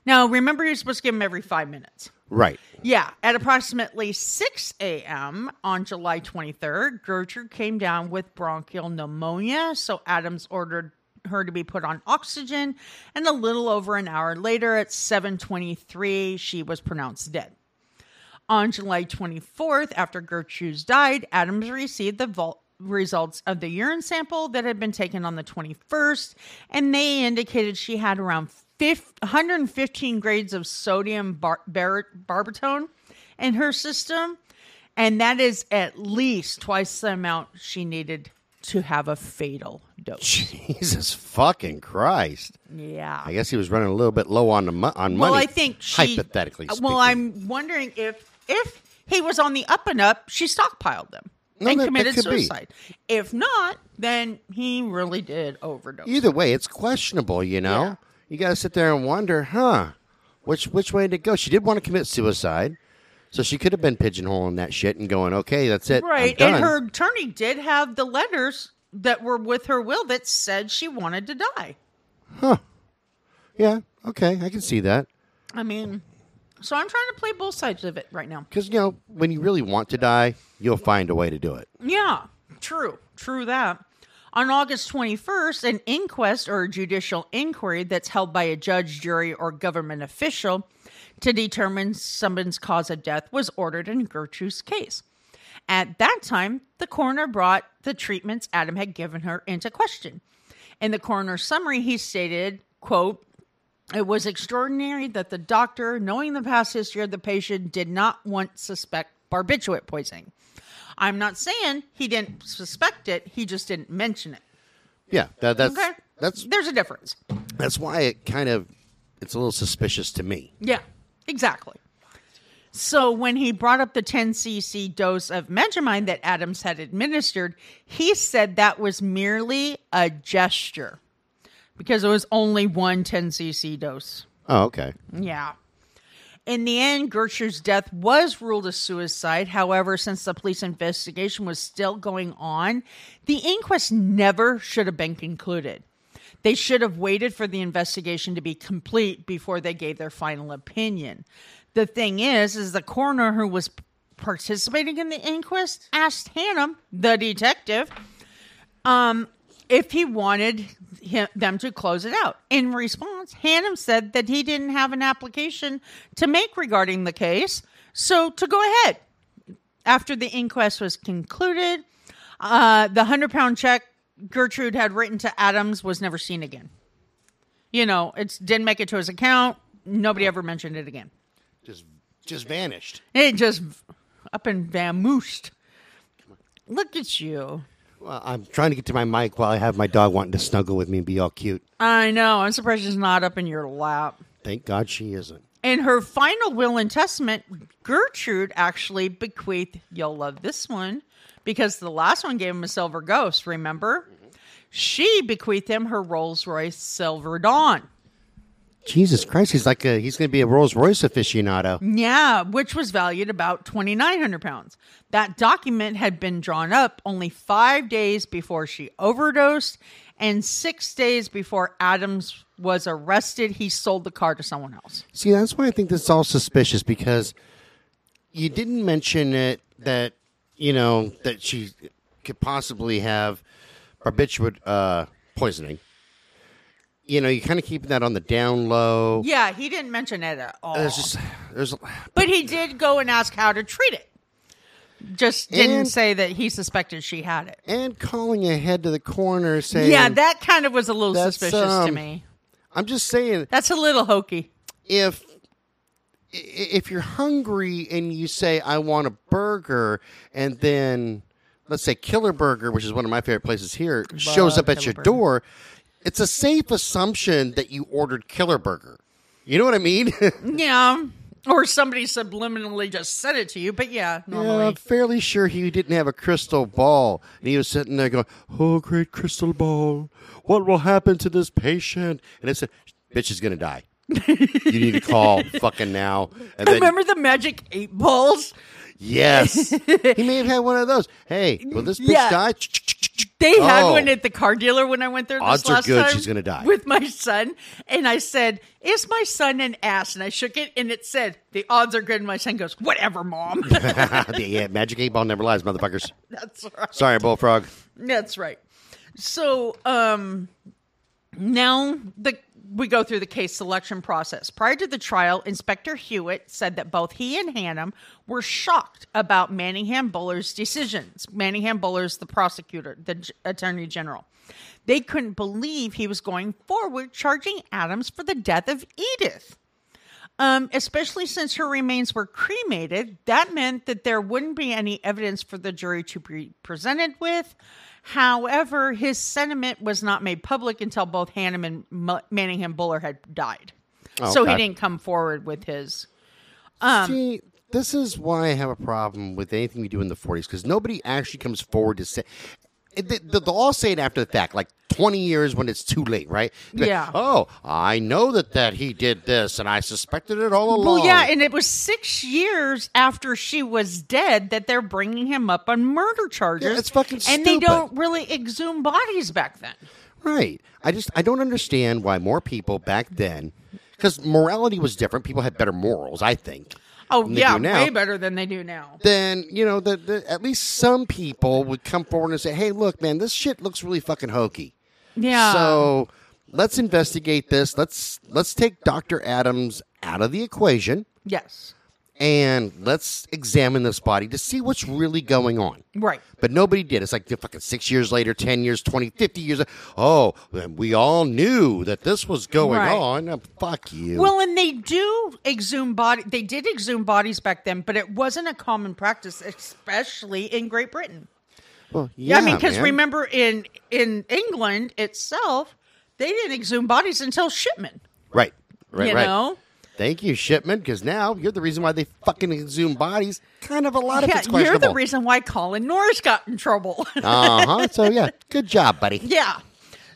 Now, remember, you're supposed to give him every 5 minutes. Right. Yeah. At approximately 6 a.m. on July 23rd, Gertrude came down with bronchial pneumonia, so Adams ordered her to be put on oxygen, and a little over an hour later, at 7:23, she was pronounced dead. On July 24th, after Gertrude died, Adams received the results of the urine sample that had been taken on the 21st, and they indicated she had around 115 grades of sodium barbitone in her system, and that is at least twice the amount she needed to have a fatal dose. Jesus fucking Christ. Yeah. I guess he was running a little bit low on money. Well, I think hypothetically speaking. Well, I'm wondering if he was on the up and up, she stockpiled them and committed suicide. If not, then he really did overdose. Either way, it's questionable, you know? Yeah. You got to sit there and wonder, which way to go? She did want to commit suicide, so she could have been pigeonholing that shit and going, okay, that's it, right? I'm done. And her attorney did have the letters that were with her will that said she wanted to die. Huh. Yeah, okay, I can see that. I mean, so I'm trying to play both sides of it right now. Because, you know, when you really want to die, you'll find a way to do it. Yeah, true that. On August 21st, an inquest or a judicial inquiry that's held by a judge, jury, or government official to determine someone's cause of death was ordered in Gertrude's case. At that time, the coroner brought the treatments Adam had given her into question. In the coroner's summary, he stated, quote, "It was extraordinary that the doctor, knowing the past history of the patient, did not once suspect barbiturate poisoning." I'm not saying he didn't suspect it. He just didn't mention it. Yeah, that's there's a difference. That's why it's a little suspicious to me. Yeah, exactly. So when he brought up the 10cc dose of Megimide that Adams had administered, he said that was merely a gesture because it was only one 10cc dose. Oh, okay. Yeah. In the end, Gertrude's death was ruled a suicide. However, since the police investigation was still going on, the inquest never should have been concluded. They should have waited for the investigation to be complete before they gave their final opinion. The thing is the coroner who was participating in the inquest asked Hannam, the detective, if he wanted them to close it out. In response, Hannam said that he didn't have an application to make regarding the case, so to go ahead. After the inquest was concluded, the 100-pound check Gertrude had written to Adams was never seen again. You know, it didn't make it to his account. Nobody ever mentioned it again. Just vanished. It just up and vamooshed. Look at you. Well, I'm trying to get to my mic while I have my dog wanting to snuggle with me and be all cute. I know. I'm surprised she's not up in your lap. Thank God she isn't. In her final will and testament, Gertrude actually bequeathed, you'll love this one, because the last one gave him a silver ghost, remember? Mm-hmm. She bequeathed him her Rolls Royce Silver Dawn. Jesus Christ, he's going to be a Rolls Royce aficionado. Yeah, which was valued about 2,900 pounds. That document had been drawn up only 5 days before she overdosed, and 6 days before Adams was arrested, he sold the car to someone else. See, that's why I think this is all suspicious, because you didn't mention it that, you know, that she could possibly have barbiturate poisoning. You know, you kind of keep that on the down low. Yeah, he didn't mention it at all. But he did go and ask how to treat it. Just didn't say that he suspected she had it. And calling ahead to the coroner saying... Yeah, that kind of was a little suspicious to me. I'm just saying... That's a little hokey. If you're hungry and you say, I want a burger, and then, let's say, Killer Burger, which is one of my favorite places here, shows up at your door... It's a safe assumption that you ordered Killer Burger. You know what I mean? Yeah. Or somebody subliminally just said it to you, but yeah, normally. Yeah, I'm fairly sure he didn't have a crystal ball. And he was sitting there going, oh, great crystal ball. What will happen to this patient? And I said, bitch is going to die. You need to call fucking now. And remember the magic 8 balls? Yes. He may have had one of those. Hey, will this bitch die? They had one at the car dealer when I went there this last time. Odds are good she's going to die. With my son. And I said, is my son an ass? And I shook it, and it said, the odds are good. And my son goes, whatever, Mom. Yeah, magic 8 ball never lies, motherfuckers. That's right. Sorry, Bullfrog. That's right. So now we go through the case selection process. Prior to the trial, Inspector Hewitt said that both he and Hannam were shocked about Manningham Buller's decisions. Manningham Buller's the prosecutor, the attorney general. They couldn't believe he was going forward charging Adams for the death of Edith. Especially since her remains were cremated, that meant that there wouldn't be any evidence for the jury to be presented with. However, his sentiment was not made public until both Hannam and Manningham Buller had died. Oh, so he didn't come forward with his... See, this is why I have a problem with anything we do in the 40s, because nobody actually comes forward to say... They'll all say it after the fact, like 20 years when it's too late, right? Like, yeah. Oh, I know that he did this, and I suspected it all along. Well, yeah, and it was 6 years after she was dead that they're bringing him up on murder charges. Yeah, it's fucking stupid. And they don't really exhume bodies back then. Right. I don't understand why more people back then, because morality was different. People had better morals, I think. Oh, yeah, way better than they do now. Then, you know, at least some people would come forward and say, hey, look, man, this shit looks really fucking hokey. Yeah. So let's investigate this. Let's take Dr. Adams out of the equation. Yes. And let's examine this body to see what's really going on. Right. But nobody did. It's like fucking 6 years later, 10 years, 20, 50 years. Oh, and we all knew that this was going on. Oh, fuck you. Well, and they do exhume bodies. They did exhume bodies back then, but it wasn't a common practice, especially in Great Britain. Well, yeah, I mean, because remember in England itself, they didn't exhume bodies until Shipman. Right. Right. You know? Thank you, Shipman, because now you're the reason why they fucking exhume bodies. Kind of a lot of it's questionable. You're the reason why Colin Norris got in trouble. So, yeah, good job, buddy. Yeah.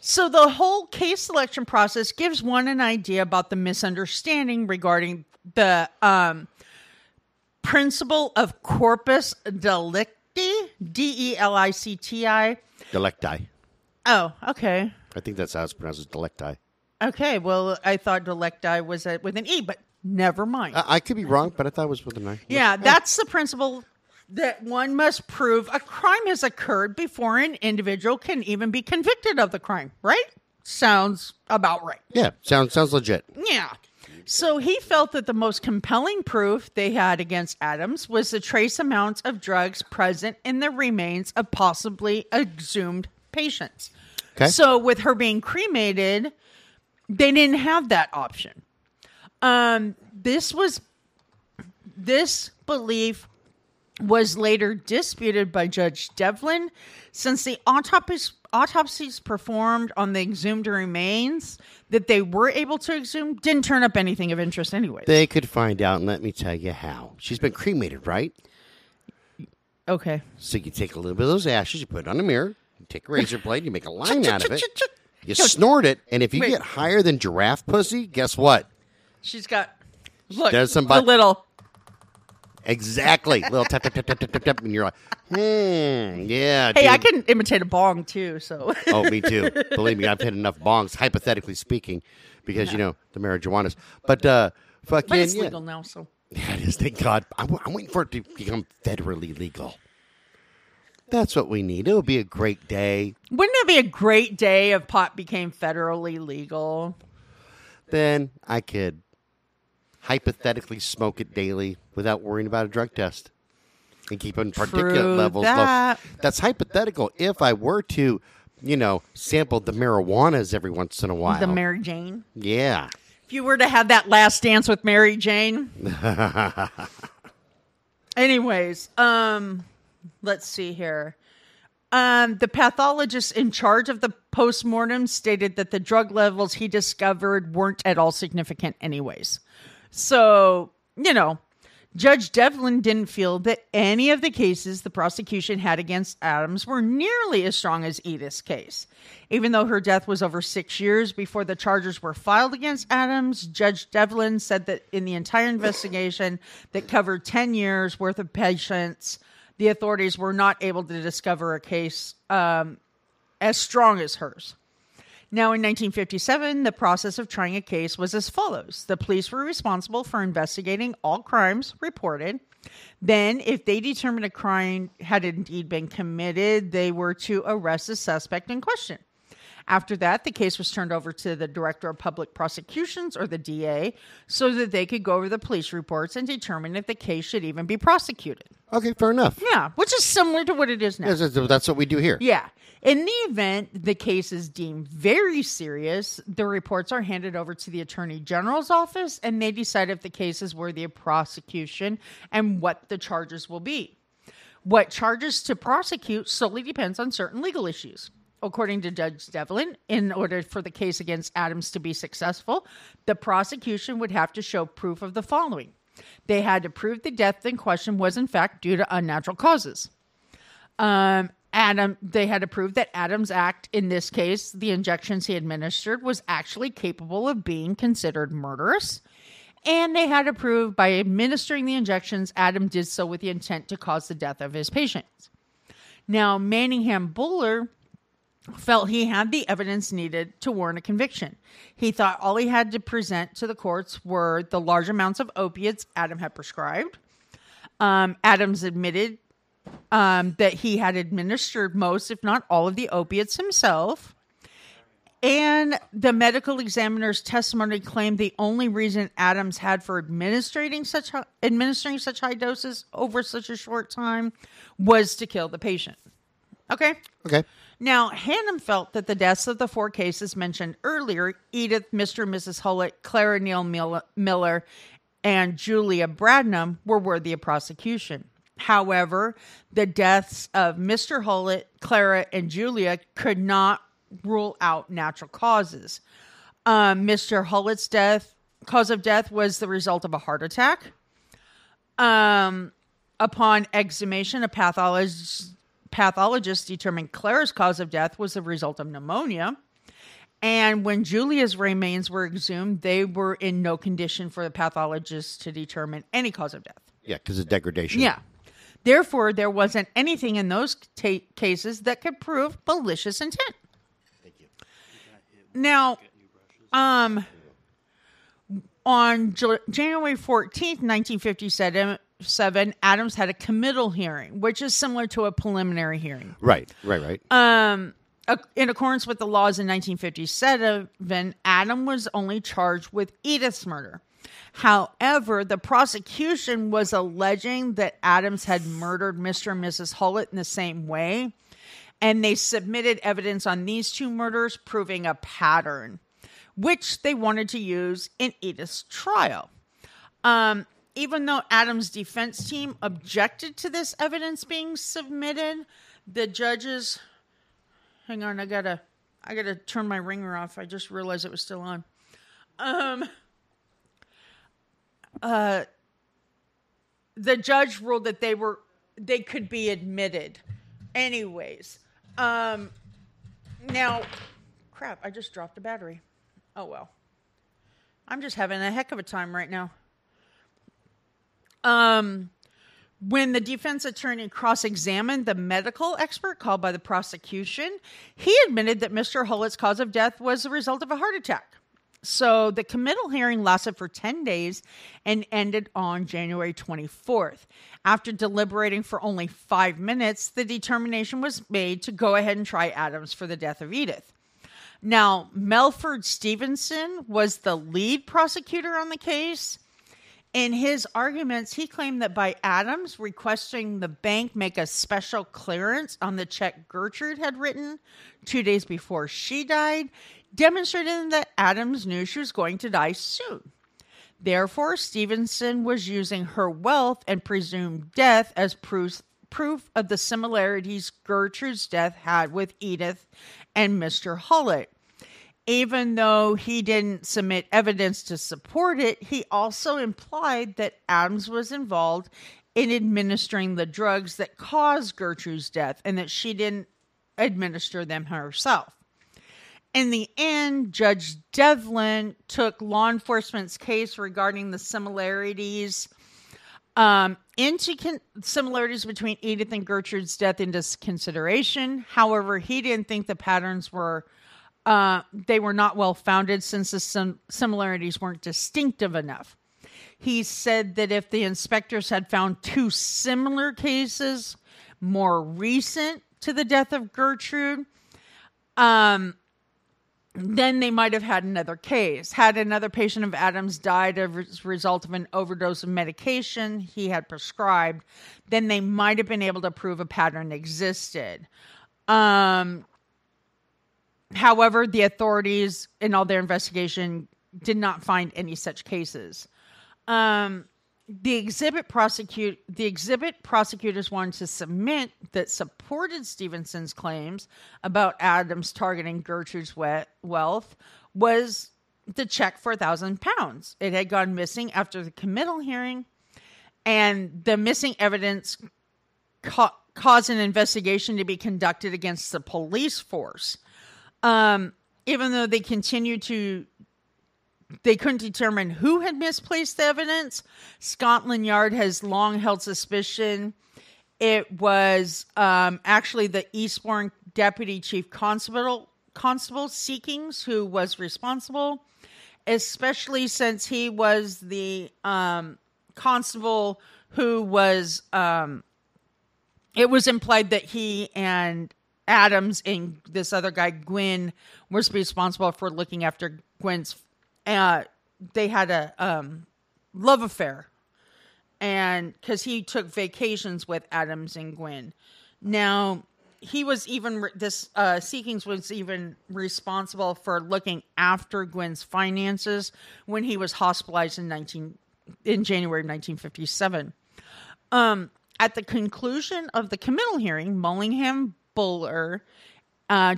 So the whole case selection process gives one an idea about the misunderstanding regarding the principle of corpus delicti, D-E-L-I-C-T-I. Delicti. Oh, okay. I think that's how it's pronounced, delicti. Okay, well, I thought delecti was with an E, but never mind. I could be wrong, but I thought it was with an I. Yeah, that's the principle that one must prove a crime has occurred before an individual can even be convicted of the crime, right? Sounds about right. Yeah, sounds legit. Yeah. So he felt that the most compelling proof they had against Adams was the trace amounts of drugs present in the remains of possibly exhumed patients. Okay. So with her being cremated... They didn't have that option. This belief was later disputed by Judge Devlin, since the autopsies performed on the exhumed remains that they were able to exhume didn't turn up anything of interest anyway. They could find out, and let me tell you how. She's been cremated, right? Okay. So you take a little bit of those ashes, you put it on a mirror, you take a razor blade, you make a line out of it. You snort it, and if you get higher than giraffe pussy, guess what? She's got, look, there's somebody, a little. Exactly. Little tap, tap, tap, tap, tap, tap, and you're like, yeah. Hey, dude. I can imitate a bong, too, so. Oh, me too. Believe me, I've hit enough bongs, hypothetically speaking, because, you know, the marijuana's. But, fucking, but it's legal now, so. Yeah, it is, thank God. I'm waiting for it to become federally legal. That's what we need. It'll be a great day. Wouldn't it be a great day if pot became federally legal? Then I could hypothetically smoke it daily without worrying about a drug test and keep on particulate levels low. That's hypothetical. If I were to, you know, sample the marijuanas every once in a while. The Mary Jane? Yeah. If you were to have that last dance with Mary Jane. Anyways, let's see here. The pathologist in charge of the postmortem stated that the drug levels he discovered weren't at all significant anyways. So you know, Judge Devlin didn't feel that any of the cases the prosecution had against Adams were nearly as strong as Edith's case. Even though her death was over 6 years before the charges were filed against Adams, Judge Devlin said that in the entire investigation that covered 10 years worth of patients, the authorities were not able to discover a case as strong as hers. Now, in 1957, the process of trying a case was as follows. The police were responsible for investigating all crimes reported. Then, if they determined a crime had indeed been committed, they were to arrest the suspect in question. After that, the case was turned over to the Director of Public Prosecutions, or the DA, so that they could go over the police reports and determine if the case should even be prosecuted. Okay, fair enough. Yeah, which is similar to what it is now. Yes, that's what we do here. Yeah. In the event the case is deemed very serious, the reports are handed over to the Attorney General's office, and they decide if the case is worthy of prosecution and what the charges will be. What charges to prosecute solely depends on certain legal issues. According to Judge Devlin, in order for the case against Adams to be successful, the prosecution would have to show proof of the following. They had to prove the death in question was, in fact, due to unnatural causes. They had to prove that Adams' act, in this case, the injections he administered, was actually capable of being considered murderous. And they had to prove by administering the injections, Adams did so with the intent to cause the death of his patients. Now, Manningham Buller felt he had the evidence needed to warrant a conviction. He thought all he had to present to the courts were the large amounts of opiates Adam had prescribed. Adams admitted that he had administered most, if not all, of the opiates himself. And the medical examiner's testimony claimed the only reason Adams had for administering such high doses over such a short time was to kill the patient. Okay? Okay. Now, Hannam felt that the deaths of the four cases mentioned earlier, Edith, Mr. and Mrs. Hullett, Clara Neal Miller, and Julia Bradnam, were worthy of prosecution. However, the deaths of Mr. Hullett, Clara, and Julia could not rule out natural causes. Mr. Hullett's cause of death was the result of a heart attack. Upon exhumation, a pathologist determined Clara's cause of death was the result of pneumonia. And when Julia's remains were exhumed, they were in no condition for the pathologist to determine any cause of death. Yeah, because of degradation. Yeah. Therefore, there wasn't anything in those cases that could prove malicious intent. Thank you. Now, on January 14th, 1957, Adams had a committal hearing, which is similar to a preliminary hearing. Right. In accordance with the laws in 1957, Adam was only charged with Edith's murder. However, the prosecution was alleging that Adams had murdered Mr. and Mrs. Hullett in the same way, and they submitted evidence on these two murders proving a pattern, which they wanted to use in Edith's trial. Even though Adams' defense team objected to this evidence being submitted, the judges... Hang on, I gotta turn my ringer off. I just realized it was still on. The judge ruled that they could be admitted. Anyways, now, crap, I just dropped a battery. Oh, well. I'm just having a heck of a time right now. When the defense attorney cross-examined the medical expert called by the prosecution, he admitted that Mr. Hullett's cause of death was the result of a heart attack. So the committal hearing lasted for 10 days and ended on January 24th. After deliberating for only 5 minutes, the determination was made to go ahead and try Adams for the death of Edith. Now, Melford Stevenson was the lead prosecutor on the case. In his arguments, he claimed that by Adams requesting the bank make a special clearance on the check Gertrude had written 2 days before she died, demonstrating that Adams knew she was going to die soon. Therefore, Stevenson was using her wealth and presumed death as proof of the similarities Gertrude's death had with Edith and Mr. Hullett. even though he didn't submit evidence to support it, he also implied that Adams was involved in administering the drugs that caused Gertrude's death and that she didn't administer them herself. In the end, Judge Devlin took law enforcement's case regarding the similarities between Edith and Gertrude's death into consideration. However, he didn't think the patterns were not well founded, since the similarities weren't distinctive enough. He said that if the inspectors had found two similar cases more recent to the death of Gertrude, then they might have had another case. Had another patient of Adams died as a result of an overdose of medication he had prescribed, then they might have been able to prove a pattern existed. However, the authorities in all their investigation did not find any such cases. The exhibit prosecutors wanted to submit that supported Stevenson's claims about Adams targeting Gertrude's wealth was the check for £1,000. It had gone missing after the committal hearing, and the missing evidence caused an investigation to be conducted against the police force. Even though they couldn't determine who had misplaced the evidence, Scotland Yard has long held suspicion it was actually the Eastbourne Deputy Chief Constable Seekings who was responsible, especially since he was the constable who was, it was implied that he and Adams and this other guy, Gwynne, was responsible for looking after Gwynne's. They had a love affair, and because he took vacations with Adams and Gwynne. Now, he was even Seekings was even responsible for looking after Gwynne's finances when he was hospitalized in January of 1957. At the conclusion of the committal hearing, Manningham Buller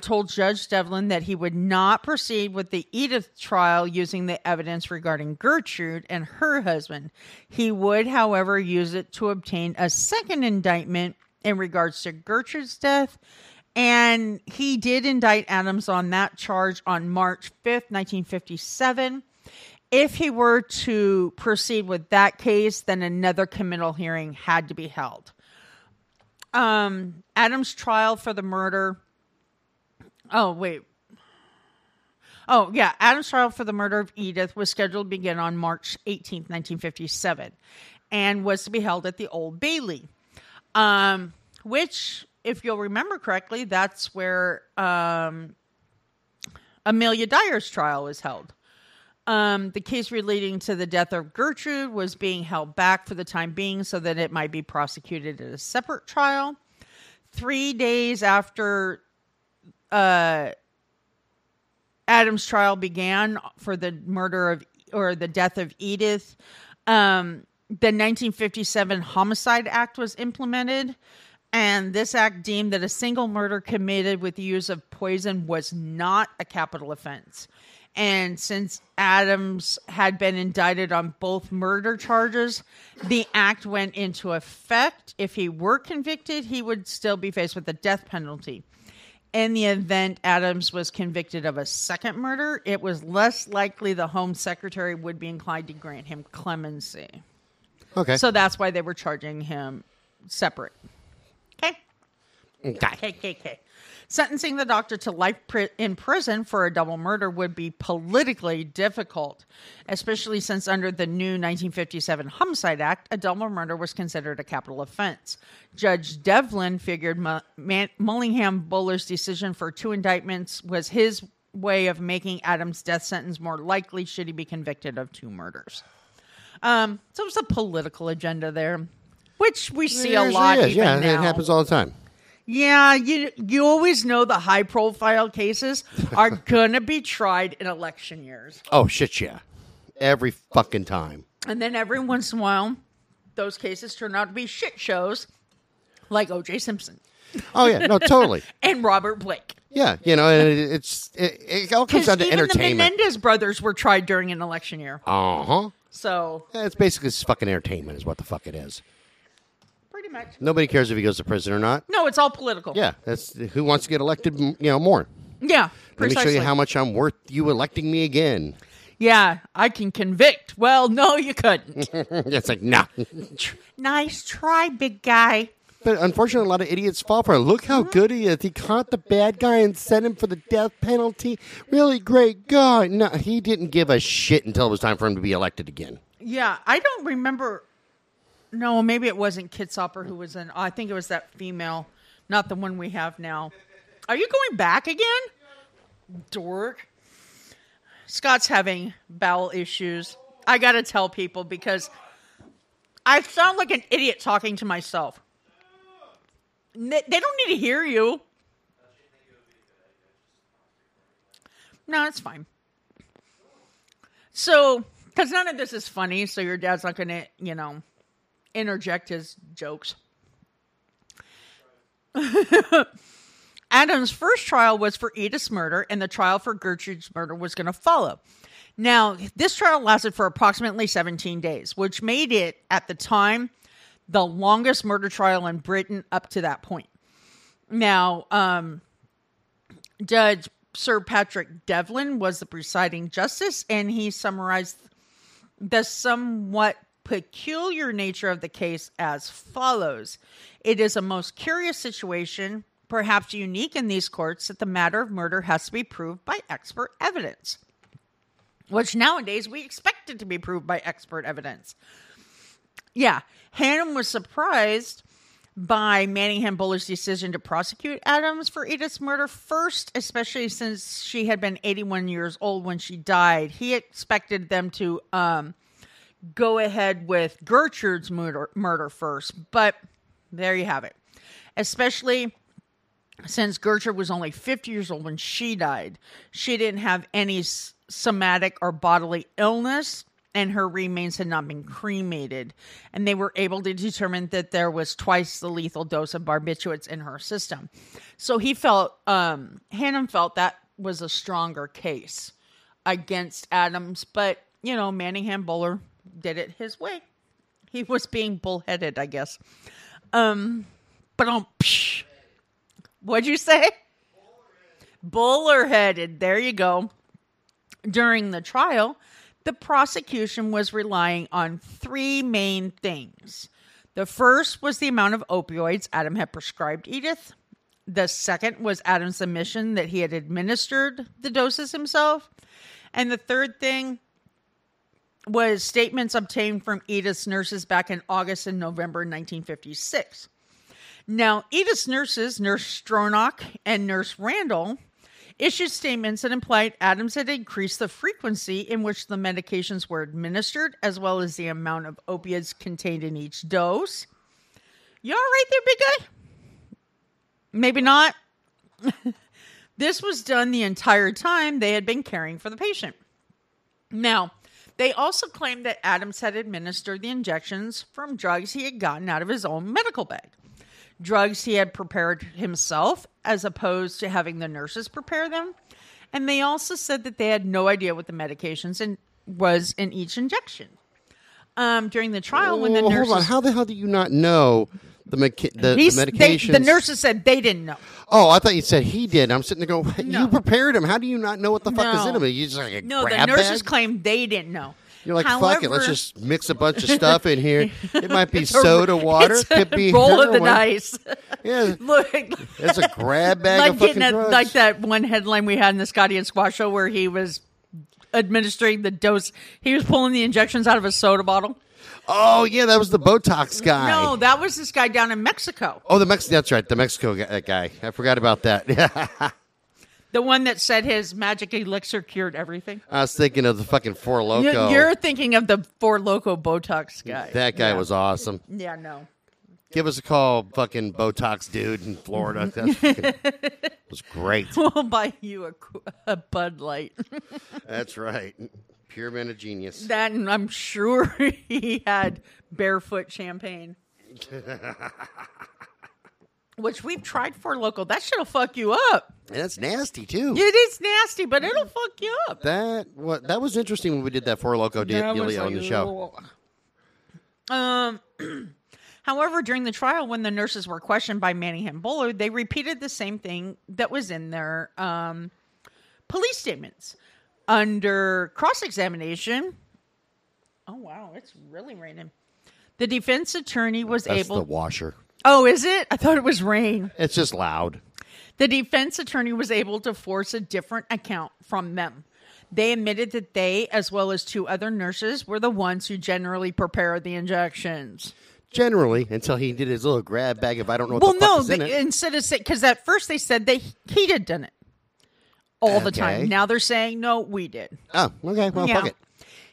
told Judge Devlin that he would not proceed with the Edith trial using the evidence regarding Gertrude and her husband. He would, however, use it to obtain a second indictment in regards to Gertrude's death, and he did indict Adams on that charge on March 5th, 1957. If he were to proceed with that case, then another committal hearing had to be held. Adams' trial for the murder. Adams' trial for the murder of Edith was scheduled to begin on March 18th, 1957, and was to be held at the Old Bailey, which, if you'll remember correctly, that's where Amelia Dyer's trial was held. The case relating to the death of Gertrude was being held back for the time being so that it might be prosecuted at a separate trial. 3 days after Adams' trial began for the murder of or the death of Edith, the 1957 Homicide Act was implemented, and this act deemed that a single murder committed with the use of poison was not a capital offense. And since Adams had been indicted on both murder charges, the act went into effect. If he were convicted, he would still be faced with the death penalty. In the event Adams was convicted of a second murder, it was less likely the Home Secretary would be inclined to grant him clemency. Okay. So that's why they were charging him separate. Okay. Sentencing the doctor to life in prison for a double murder would be politically difficult, especially since under the new 1957 Homicide Act, a double murder was considered a capital offense. Judge Devlin figured Manningham Buller's decision for two indictments was his way of making Adams' death sentence more likely should he be convicted of two murders. So it was a political agenda there, which we see a lot even now. Yeah, it happens all the time. Yeah, you always know the high-profile cases are going to be tried in election years. Oh, shit, yeah. Every fucking time. And then every once in a while, those cases turn out to be shit shows, like O.J. Simpson. Oh, yeah. No, totally. And Robert Blake. Yeah. You know, and it all comes down to entertainment. The Menendez brothers were tried during an election year. Uh-huh. So. Yeah, it's basically fucking entertainment is what the fuck it is. Pretty much. Nobody cares if he goes to prison or not. No, it's all political. Yeah. That's who wants to get elected, you know, more. Yeah, precisely. Let me show you how much I'm worth you electing me again. Yeah, I can convict. Well, no, you couldn't. It's like, no. Nice try, big guy. But unfortunately, a lot of idiots fall for it. Look how good he is. He caught the bad guy and sent him for the death penalty. Really great guy. No, he didn't give a shit until it was time for him to be elected again. Yeah, I don't remember. No, maybe it wasn't Kitzhopper who was in. I think it was that female, not the one we have now. Are you going back again? Dork. Scott's having bowel issues. I got to tell people because I sound like an idiot talking to myself. They don't need to hear you. No, it's fine. So, because none of this is funny, so your dad's not going to, you know, interject his jokes. Adams' first trial was for Edith's murder, and the trial for Gertrude's murder was going to follow. Now, this trial lasted for approximately 17 days, which made it, at the time, the longest murder trial in Britain up to that point. Now, Judge Sir Patrick Devlin was the presiding justice, and he summarized the somewhat peculiar nature of the case as follows. It is a most curious situation, perhaps unique in these courts, that the matter of murder has to be proved by expert evidence, which nowadays we expect it to be proved by expert evidence. Yeah, Hannam was surprised by Manningham Buller's decision to prosecute Adams for Edith's murder first, especially since she had been 81 years old when she died. He expected them to go ahead with Gertrude's murder first, but there you have it. Especially since Gertrude was only 50 years old when she died. She didn't have any somatic or bodily illness, and her remains had not been cremated. And they were able to determine that there was twice the lethal dose of barbiturates in her system. So he felt, Hannam felt that was a stronger case against Adams. But, you know, Manningham Buller did it his way. He was being bullheaded, I guess. But what'd you say? Buller-headed. There you go. During the trial, the prosecution was relying on three main things. The first was the amount of opioids Adam had prescribed Edith. The second was Adam's admission that he had administered the doses himself. And the third thing was statements obtained from Edith's nurses back in August and November 1956. Now, Edith's nurses, Nurse Stronach and Nurse Randall, issued statements that implied Adams had increased the frequency in which the medications were administered, as well as the amount of opiates contained in each dose. You all right there, big guy? Maybe not. This was done the entire time they had been caring for the patient. Now, they also claimed that Adams had administered the injections from drugs he had gotten out of his own medical bag. Drugs he had prepared himself, as opposed to having the nurses prepare them. And they also said that they had no idea what the medications was in each injection. During the trial, when the nurses... Hold on, how the hell do you not know the medications? The nurses said they didn't know. Oh, I thought you said he did. I'm sitting there going, no. You prepared him. How do you not know what the fuck is in him? You just like no, the nurses claimed they didn't know. You're like, however, fuck it, let's just mix a bunch of stuff in here. It might be soda water. It could be roll heroin. Of the dice. Yeah. Look, it's a grab bag like of fucking drugs. Like that one headline we had in the Scotty and Squash show where he was administering the dose. He was pulling the injections out of a soda bottle. Oh, yeah, that was the Botox guy. No, that was this guy down in Mexico. Oh, that's right, the Mexico guy. I forgot about that. The one that said his magic elixir cured everything. I was thinking of the fucking Four Loko. You're thinking of the Four Loko Botox guy. That guy was awesome. Yeah, no. Give us a call, fucking Botox dude in Florida. That was great. We'll buy you a Bud Light. That's right. Pure man of genius. That, and I'm sure he had barefoot champagne. Which we've tried for local. That shit'll fuck you up. And that's nasty too. It is nasty, but it'll fuck you up. That was interesting when we did that for loco dealio on the show. However, during the trial, when the nurses were questioned by Manningham Buller, they repeated the same thing that was in their police statements. Under cross-examination, oh wow, it's really raining. The defense attorney was able. That's the washer. Oh, is it? I thought it was rain. It's just loud. The defense attorney was able to force a different account from them. They admitted that they, as well as two other nurses, were the ones who generally prepared the injections. Generally, until he did his little grab bag of I don't know what the fuck is in it. Well, no, instead of saying, because at first they said he had done it all the time. Now they're saying, no, we did. Oh, okay. Well, fuck it.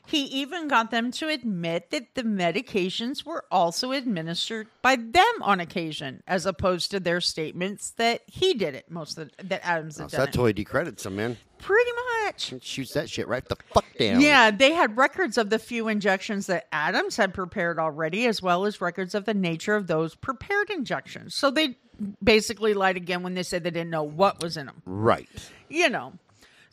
He even got them to admit that the medications were also administered by them on occasion, as opposed to their statements that he did it most of the, that Adams had done. So that totally decredits him, man. Pretty much. Shoots that shit right the fuck down. Yeah, they had records of the few injections that Adams had prepared already, as well as records of the nature of those prepared injections. So they basically lied again when they said they didn't know what was in them. Right. You know.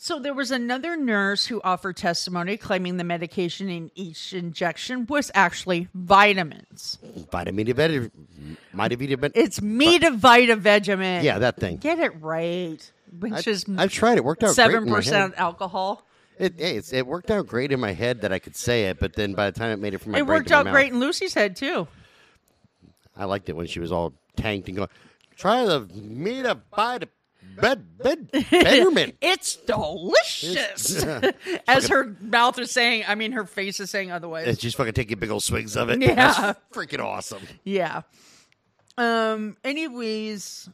So there was another nurse who offered testimony claiming the medication in each injection was actually vitamins. It's Medium. Yeah, that thing. Get it right. I've tried. It worked out great in my head. 7% alcohol. It worked out great in my head that I could say it, but then by the time it made it from my brain to my mouth. It worked out great in Lucy's head, too. I liked it when she was all tanked and going, try the Medium. Betterment. It's delicious. As her mouth is saying, I mean, her face is saying otherwise. She's fucking taking big old swigs of it. Yeah. That's freaking awesome. Yeah. Anyways,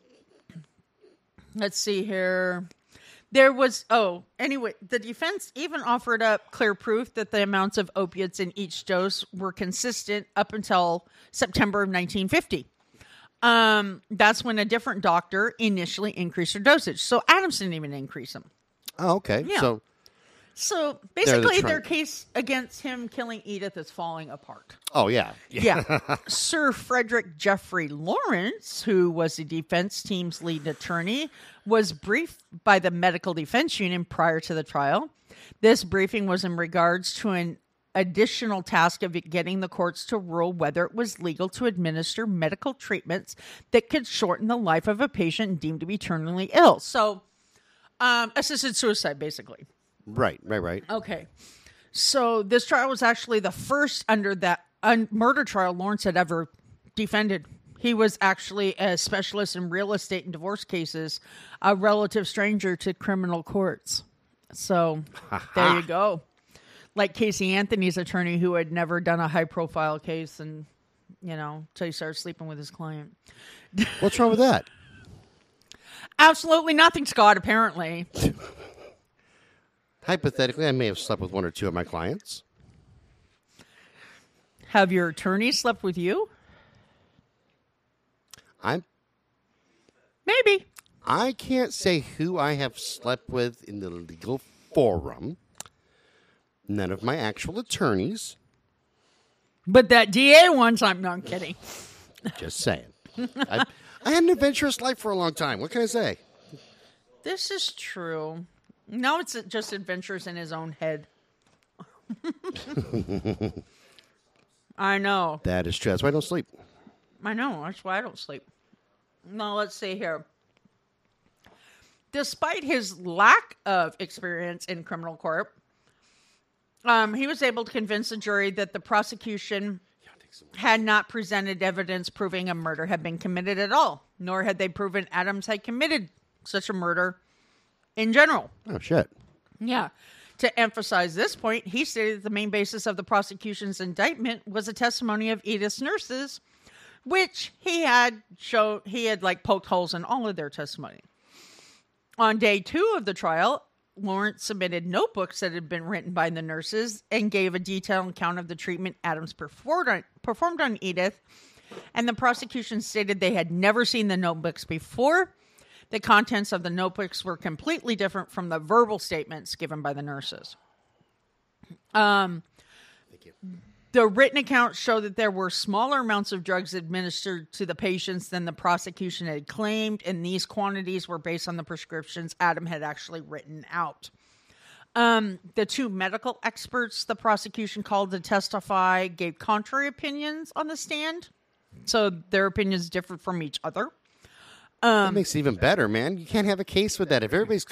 let's see here. The defense even offered up clear proof that the amounts of opiates in each dose were consistent up until September of 1950. That's when a different doctor initially increased her dosage. So Adams didn't even increase them. Oh, okay. Yeah. So basically their case against him killing Edith is falling apart. Oh, yeah. Sir Frederick Jeffrey Lawrence, who was the defense team's lead attorney, was briefed by the medical defense union prior to the trial. This briefing was in regards to an additional task of getting the courts to rule whether it was legal to administer medical treatments that could shorten the life of a patient deemed to be terminally ill. So, assisted suicide, basically. Right. Okay. So this trial was actually the first under that murder trial Lawrence had ever defended. He was actually a specialist in real estate and divorce cases, a relative stranger to criminal courts. So there you go. Like Casey Anthony's attorney, who had never done a high-profile case, and till he started sleeping with his client. What's wrong with that? Absolutely nothing, Scott. Apparently, hypothetically, I may have slept with one or two of my clients. Have your attorneys slept with you? Maybe. I can't say who I have slept with in the legal forum. None of my actual attorneys. But that DA one's, I'm not kidding. Just saying. I had an adventurous life for a long time. What can I say? This is true. Now it's just adventures in his own head. I know. That is true. That's why I don't sleep. I know. That's why I don't sleep. Now, let's see here. Despite his lack of experience in criminal court, he was able to convince the jury that the prosecution had not presented evidence proving a murder had been committed at all, nor had they proven Adams had committed such a murder in general. Oh, shit. Yeah. To emphasize this point, he stated that the main basis of the prosecution's indictment was the testimony of Edith's nurses, which he had poked holes in all of their testimony. On day 2 of the trial, Lawrence submitted notebooks that had been written by the nurses and gave a detailed account of the treatment Adams performed on Edith, and the prosecution stated they had never seen the notebooks before. The contents of the notebooks were completely different from the verbal statements given by the nurses. The written accounts show that there were smaller amounts of drugs administered to the patients than the prosecution had claimed, and these quantities were based on the prescriptions Adam had actually written out. The two medical experts the prosecution called to testify gave contrary opinions on the stand, so their opinions differed from each other. That makes it even better, man. You can't have a case with that. If everybody's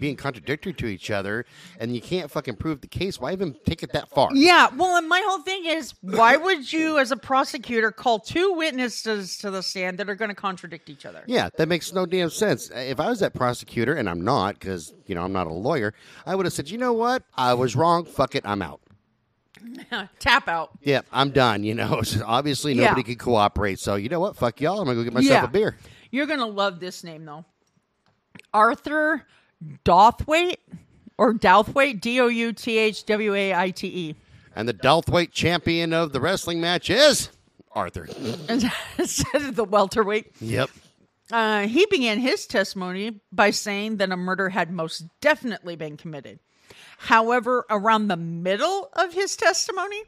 being contradictory to each other and you can't fucking prove the case, why even take it that far? Yeah, well, and my whole thing is, why would you, as a prosecutor, call two witnesses to the stand that are going to contradict each other? Yeah, that makes no damn sense. If I was that prosecutor, and I'm not, because, you know, I'm not a lawyer, I would have said, you know what? I was wrong. Fuck it. I'm out. Tap out. Yeah, I'm done, you know. Obviously, nobody could cooperate. So, you know what? Fuck y'all. I'm going to go get myself a beer. You're going to love this name, though. Arthur Douthwaite, or Douthwaite, D-O-U-T-H-W-A-I-T-E. And the Douthwaite champion of the wrestling match is Arthur. Instead of the welterweight. Yep. He began his testimony by saying that a murder had most definitely been committed. However, around the middle of his testimony,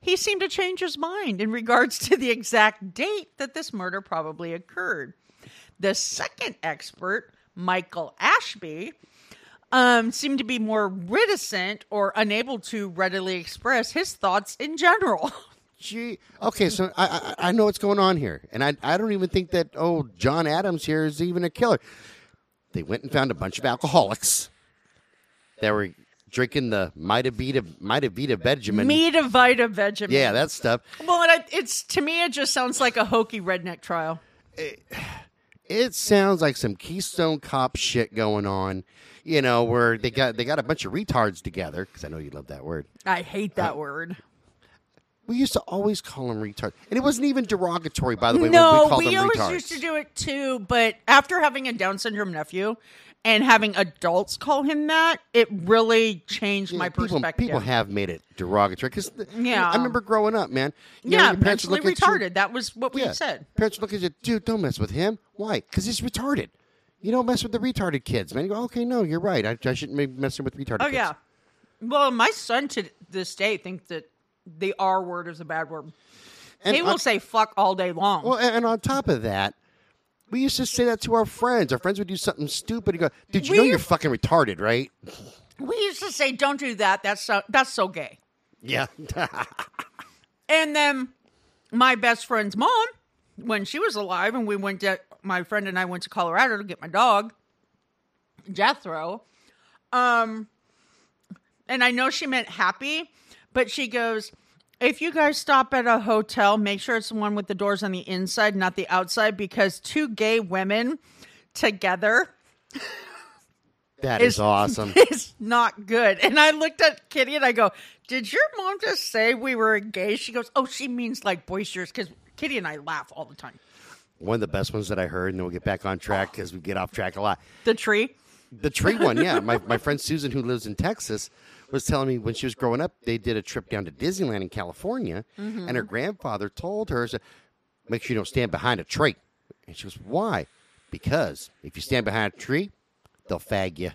he seemed to change his mind in regards to the exact date that this murder probably occurred. The second expert, Michael Ashby, seemed to be more reticent or unable to readily express his thoughts in general. Gee, okay, so I know what's going on here. And I don't even think that, John Adams here is even a killer. They went and found a bunch of alcoholics that were drinking the Medivita Benjamin. Yeah, that stuff. Well, it's to me, it just sounds like a hokey redneck trial. It sounds like some Keystone Cop shit going on, you know, where they got a bunch of retards together, because I know you love that word. I hate that word. We used to always call them retards. And it wasn't even derogatory, by the way, when we called them retards. No, we always used to do it, too. But after having a Down syndrome nephew and having adults call him that, it really changed my perspective. People have made it derogatory. Cause I remember growing up, man. You know, your parents mentally retarded. That was what we said. Parents look at you, dude, don't mess with him. Why? Because he's retarded. You don't mess with the retarded kids, man. You go, okay, no, you're right. I shouldn't be messing with retarded kids. Oh, yeah. Well, my son to this day thinks that the R word is a bad word. And he will say fuck all day long. Well, and on top of that, we used to say that to our friends. Our friends would do something stupid and go, dude, you know you're fucking retarded, right? We used to say, don't do that. That's so gay. Yeah. And then my best friend's mom, when she was alive, and my friend and I went to Colorado to get my dog, Jethro. And I know she meant happy. But she goes, if you guys stop at a hotel, make sure it's the one with the doors on the inside, not the outside, because two gay women together. That is awesome. It's not good. And I looked at Kitty and I go, did your mom just say we were gay? She goes, oh, she means like boisterous, because Kitty and I laugh all the time. One of the best ones that I heard, and then we'll get back on track because we get off track a lot. The tree one, yeah. My friend Susan, who lives in Texas, was telling me when she was growing up, they did a trip down to Disneyland in California, and her grandfather told her, make sure you don't stand behind a tree. And she goes, why? Because if you stand behind a tree, they'll fag you.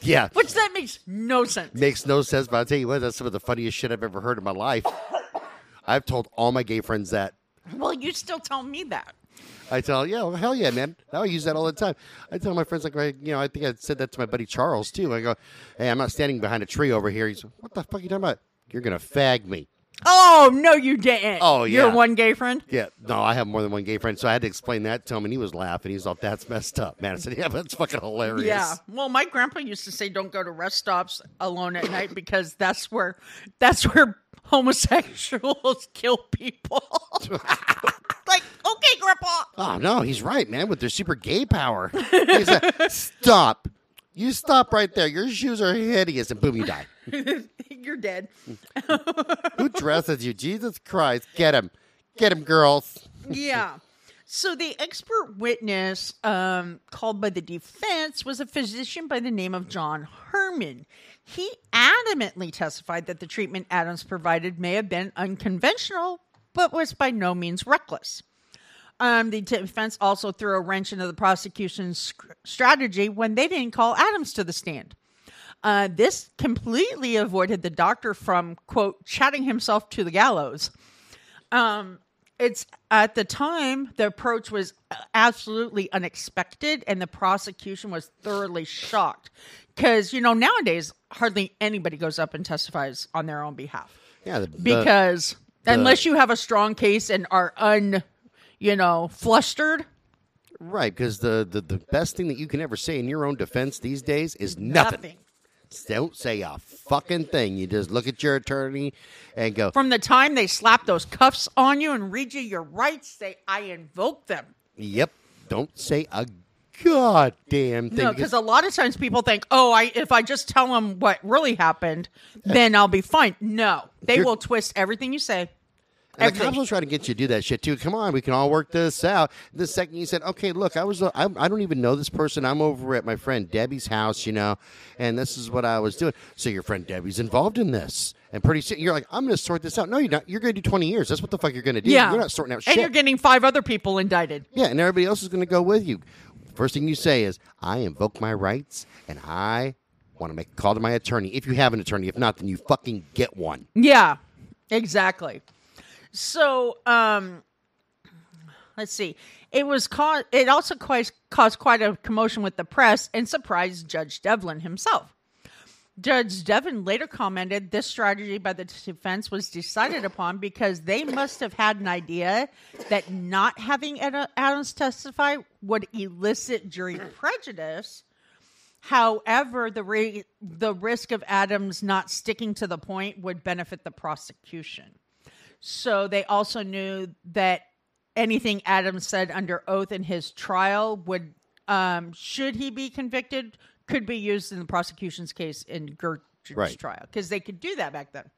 Yeah. Which that makes no sense. Makes no sense, but I'll tell you what, that's some of the funniest shit I've ever heard in my life. I've told all my gay friends that. Well, you still tell me that. I tell, hell yeah, man. Now I use that all the time. I tell my friends, I think I said that to my buddy Charles, too. I go, hey, I'm not standing behind a tree over here. He's like, what the fuck are you talking about? You're going to fag me. Oh, no, you didn't. Oh, yeah. You're one gay friend? Yeah. No, I have more than one gay friend, so I had to explain that to him, and he was laughing. He's like, that's messed up, man. I said, yeah, that's fucking hilarious. Yeah. Well, my grandpa used to say don't go to rest stops alone at night because that's where homosexuals kill people. Like, okay, Grandpa. Oh, no, he's right, man, with their super gay power. He's like, stop. You stop right there. Your shoes are hideous, and boom, you die. You're dead. Who dresses you? Jesus Christ. Get him. Get him, girls. Yeah. So the expert witness called by the defense was a physician by the name of John Herman. He adamantly testified that the treatment Adams provided may have been unconventional, but was by no means reckless. The defense also threw a wrench into the prosecution's strategy when they didn't call Adams to the stand. This completely avoided the doctor from, quote, chatting himself to the gallows. It's at the time, the approach was absolutely unexpected, and the prosecution was thoroughly shocked because, you know, nowadays hardly anybody goes up and testifies on their own behalf. Yeah, because unless you have a strong case and are flustered. Right, because the best thing that you can ever say in your own defense these days is nothing. Don't say a fucking thing. You just look at your attorney and go. From the time they slap those cuffs on you and read you your rights, say, I invoke them. Yep. Don't say a goddamn thing. No, because a lot of times people think, if I just tell them what really happened, then I'll be fine. No, they will twist everything you say. And the cops will try to get you to do that shit, too. Come on, we can all work this out. The second you said, okay, look, I don't even know this person. I'm over at my friend Debbie's house, and this is what I was doing. So your friend Debbie's involved in this. And pretty soon you're like, I'm going to sort this out. No, you're not. You're going to do 20 years. That's what the fuck you're going to do. Yeah. You're not sorting out shit. And you're getting 5 other people indicted. Yeah, and everybody else is going to go with you. First thing you say is, I invoke my rights, and I want to make a call to my attorney. If you have an attorney. If not, then you fucking get one. Yeah, exactly. So, let's see. It also caused quite a commotion with the press and surprised Judge Devlin himself. Judge Devlin later commented this strategy by the defense was decided upon because they must have had an idea that not having Adams testify would elicit jury prejudice. However, the risk of Adams not sticking to the point would benefit the prosecution. So they also knew that anything Adams said under oath in his trial would, should he be convicted, could be used in the prosecution's case in Gertrude's trial. Because they could do that back then.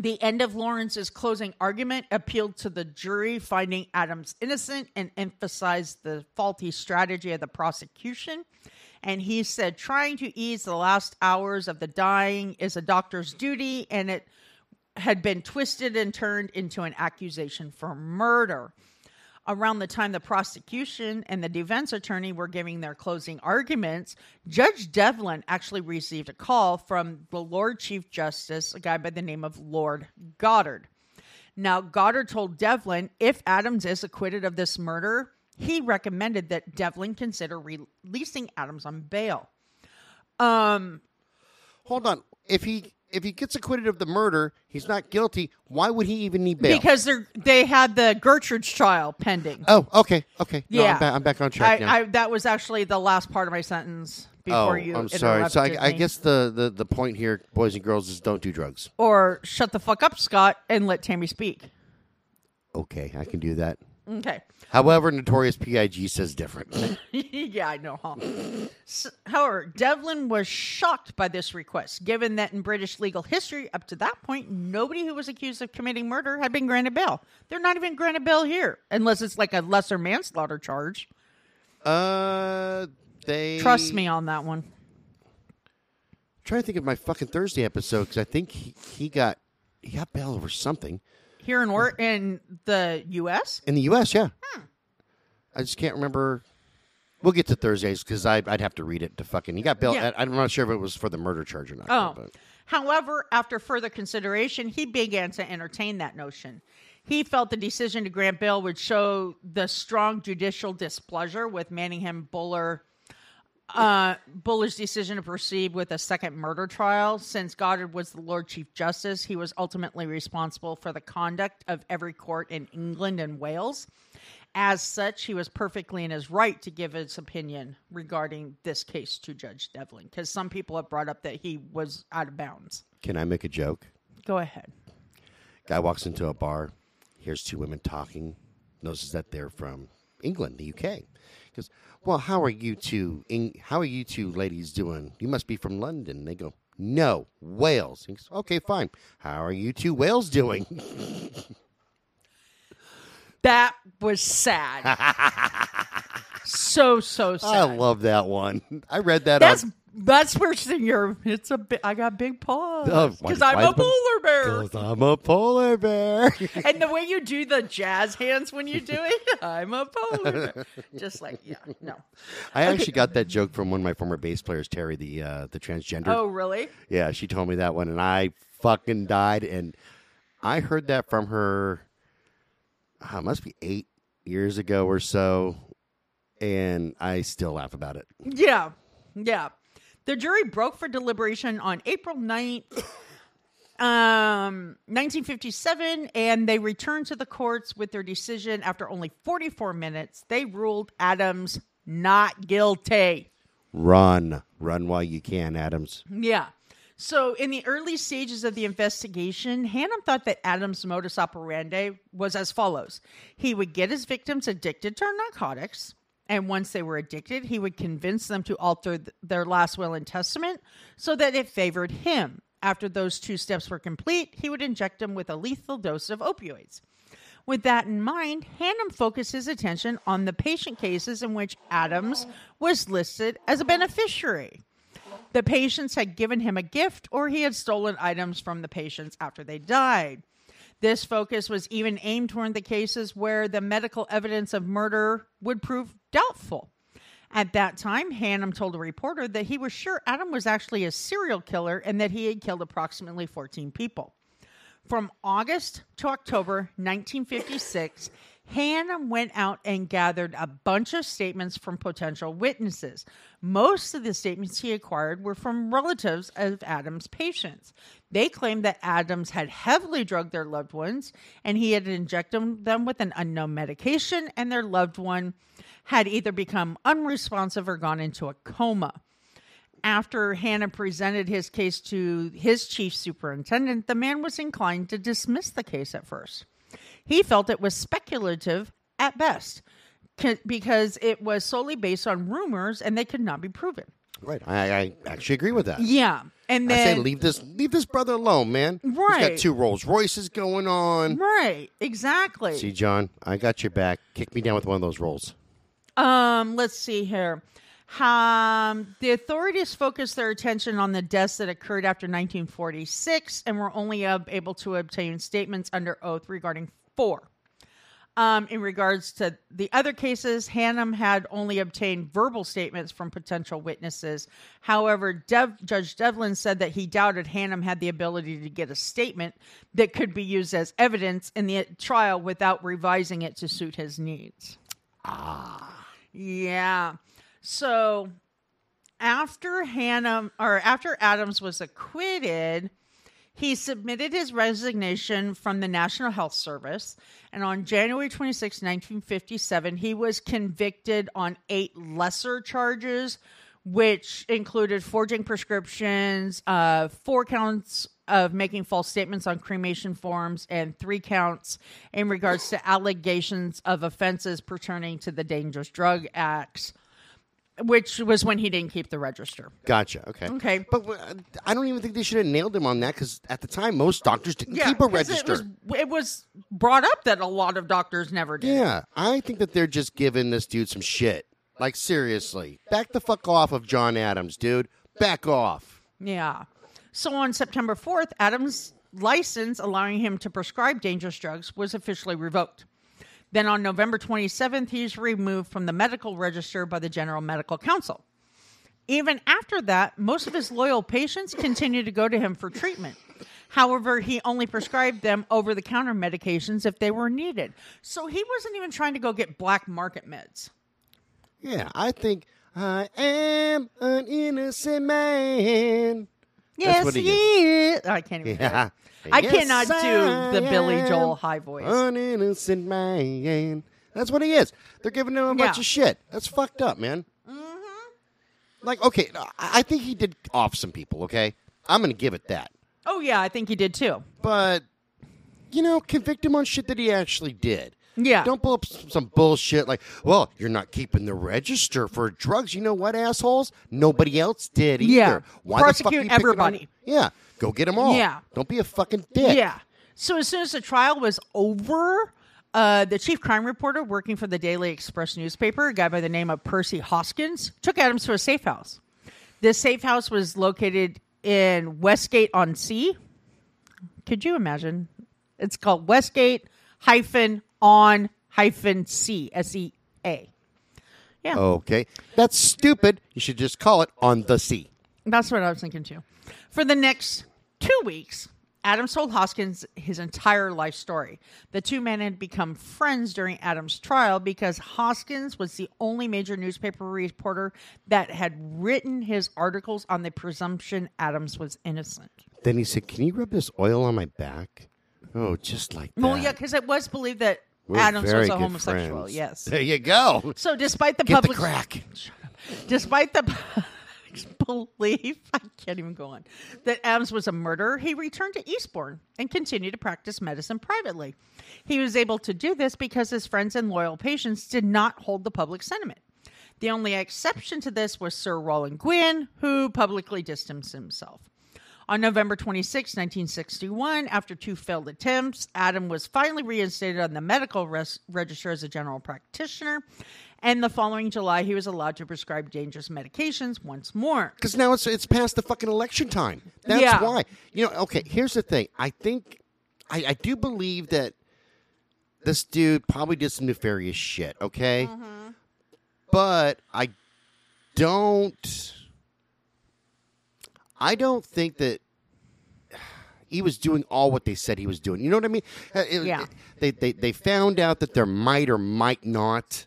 The end of Lawrence's closing argument appealed to the jury, finding Adams innocent, and emphasized the faulty strategy of the prosecution. And he said, trying to ease the last hours of the dying is a doctor's duty, and it had been twisted and turned into an accusation for murder. Around the time the prosecution and the defense attorney were giving their closing arguments, Judge Devlin actually received a call from the Lord Chief Justice, a guy by the name of Lord Goddard. Now, Goddard told Devlin, if Adams is acquitted of this murder, he recommended that Devlin consider releasing Adams on bail. Hold on. If he gets acquitted of the murder, he's not guilty. Why would he even need bail? Because they had the Gertrude's trial pending. Oh, okay. No, yeah, I'm back on track now. That was actually the last part of my sentence before you interrupted me. I'm sorry. So I guess the point here, boys and girls, is don't do drugs. Or shut the fuck up, Scott, and let Tammy speak. Okay, I can do that. Okay. However, Notorious P.I.G. says different. Yeah, I know, huh? However, Devlin was shocked by this request, given that in British legal history, up to that point, nobody who was accused of committing murder had been granted bail. They're not even granted bail here, unless it's like a lesser manslaughter charge. Trust me on that one. I'm trying to think of my fucking Thursday episode, because I think he got bail over something. Here in the U.S.? In the U.S., yeah. I just can't remember. We'll get to Thursdays because I'd have to read it to fucking... He got bail. Yeah. I'm not sure if it was for the murder charge or not. Oh. But. However, after further consideration, he began to entertain that notion. He felt the decision to grant bail would show the strong judicial displeasure with Manningham Buller... Buller's decision to proceed with a second murder trial. Since Goddard was the Lord Chief Justice, he was ultimately responsible for the conduct of every court in England and Wales. As such, he was perfectly in his right to give his opinion regarding this case to Judge Devlin, because some people have brought up that he was out of bounds. Can I make a joke? Go ahead. Guy walks into a bar, hears 2 women talking, notices that they're from England, the UK. Because, well, how are you two ladies doing? You must be from London. And they go, no, Wales. He goes, okay, fine. How are you two Wales doing? That was sad. So sad. I love that one. I read that. That's That's worse than your. It's a. I got big paws because I'm a polar bear. Because I'm a polar bear. And the way you do the jazz hands when you do it, I'm a polar bear. Just like I actually got that joke from one of my former bass players, Terry, the transgender. Oh, really? Yeah, she told me that one, and I fucking died. And I heard that from her. It must be 8 years ago or so, and I still laugh about it. Yeah, yeah. The jury broke for deliberation on April 9th, 1957, and they returned to the courts with their decision after only 44 minutes. They ruled Adams not guilty. Run. Run while you can, Adams. Yeah. So in the early stages of the investigation, Hannam thought that Adams' modus operandi was as follows. He would get his victims addicted to narcotics. And once they were addicted, he would convince them to alter their last will and testament so that it favored him. After those two steps were complete, he would inject them with a lethal dose of opioids. With that in mind, Hannam focused his attention on the patient cases in which Adams was listed as a beneficiary. The patients had given him a gift or he had stolen items from the patients after they died. This focus was even aimed toward the cases where the medical evidence of murder would prove doubtful. At that time, Hannam told a reporter that he was sure Adam was actually a serial killer and that he had killed approximately 14 people. From August to October 1956, Hannam went out and gathered a bunch of statements from potential witnesses. Most of the statements he acquired were from relatives of Adams' patients. They claimed that Adams had heavily drugged their loved ones, and he had injected them with an unknown medication, and their loved one had either become unresponsive or gone into a coma. After Hannam presented his case to his chief superintendent, the man was inclined to dismiss the case at first. He felt it was speculative at best because it was solely based on rumors and they could not be proven. Right. I actually agree with that. Yeah. And then I say leave this brother alone, man. Right. He's got two Rolls Royces going on. Right. Exactly. See, John, I got your back. Kick me down with one of those Rolls. Let's see here. The authorities focused their attention on the deaths that occurred after 1946 and were only able to obtain statements under oath regarding 4. In regards to the other cases, Hannam had only obtained verbal statements from potential witnesses. However, Judge Devlin said that he doubted Hannam had the ability to get a statement that could be used as evidence in the trial without revising it to suit his needs. Ah. Yeah. So after Adams was acquitted, he submitted his resignation from the National Health Service. And on January 26, 1957, he was convicted on 8 lesser charges, which included forging prescriptions, 4 counts of making false statements on cremation forms, and 3 counts in regards to allegations of offenses pertaining to the Dangerous Drug Acts. Which was when he didn't keep the register. Gotcha. Okay. Okay. But I don't even think they should have nailed him on that because at the time, most doctors didn't keep a register. It was brought up that a lot of doctors never did. Yeah. I think that they're just giving this dude some shit. Like, seriously. Back the fuck off of John Adams, dude. Back off. Yeah. So on September 4th, Adams' license allowing him to prescribe dangerous drugs was officially revoked. Then on November 27th, he's removed from the medical register by the General Medical Council. Even after that, most of his loyal patients continued to go to him for treatment. However, he only prescribed them over-the-counter medications if they were needed. So he wasn't even trying to go get black market meds. Yeah, I think I am an innocent man. Yes, he is. I can't even do it. I cannot do the Billy Joel high voice. An innocent man. That's what he is. They're giving him a bunch of shit. That's fucked up, man. Mm-hmm. Like, okay, I think he did off some people, okay? I'm going to give it that. Oh, yeah, I think he did, too. But, you know, convict him on shit that he actually did. Yeah. Don't pull up some bullshit like, well, you're not keeping the register for drugs. You know what, assholes? Nobody else did either. Yeah. Why prosecute the fuck everybody. Yeah. Go get them all. Yeah. Don't be a fucking dick. Yeah. So as soon as the trial was over, the chief crime reporter working for the Daily Express newspaper, a guy by the name of Percy Hoskins, took Adams to a safe house. The safe house was located in Westgate-on-Sea. Could you imagine? It's called Westgate-on-Sea, S-E-A. Yeah. Okay. That's stupid. You should just call it On the Sea. That's what I was thinking, too. For the next 2 weeks, Adams told Hoskins his entire life story. The two men had become friends during Adams' trial because Hoskins was the only major newspaper reporter that had written his articles on the presumption Adams was innocent. Then he said, "Can you rub this oil on my back?" Oh, just like that. Well, yeah, because it was believed that Adams was a homosexual. Friends. Yes. There you go. So despite the belief, I can't even go on, that Adams was a murderer, he returned to Eastbourne and continued to practice medicine privately. He was able to do this because his friends and loyal patients did not hold the public sentiment. The only exception to this was Sir Rowland Gwynne, who publicly distanced himself. On November 26, 1961, after two failed attempts, Adams was finally reinstated on the medical register as a general practitioner, and the following July, he was allowed to prescribe dangerous medications once more. Because now it's past the fucking election time. That's why. You know, okay, here's the thing. I think, I do believe that this dude probably did some nefarious shit, okay? Mm-hmm. But I don't think that he was doing all what they said he was doing. You know what I mean? They found out that there might or might not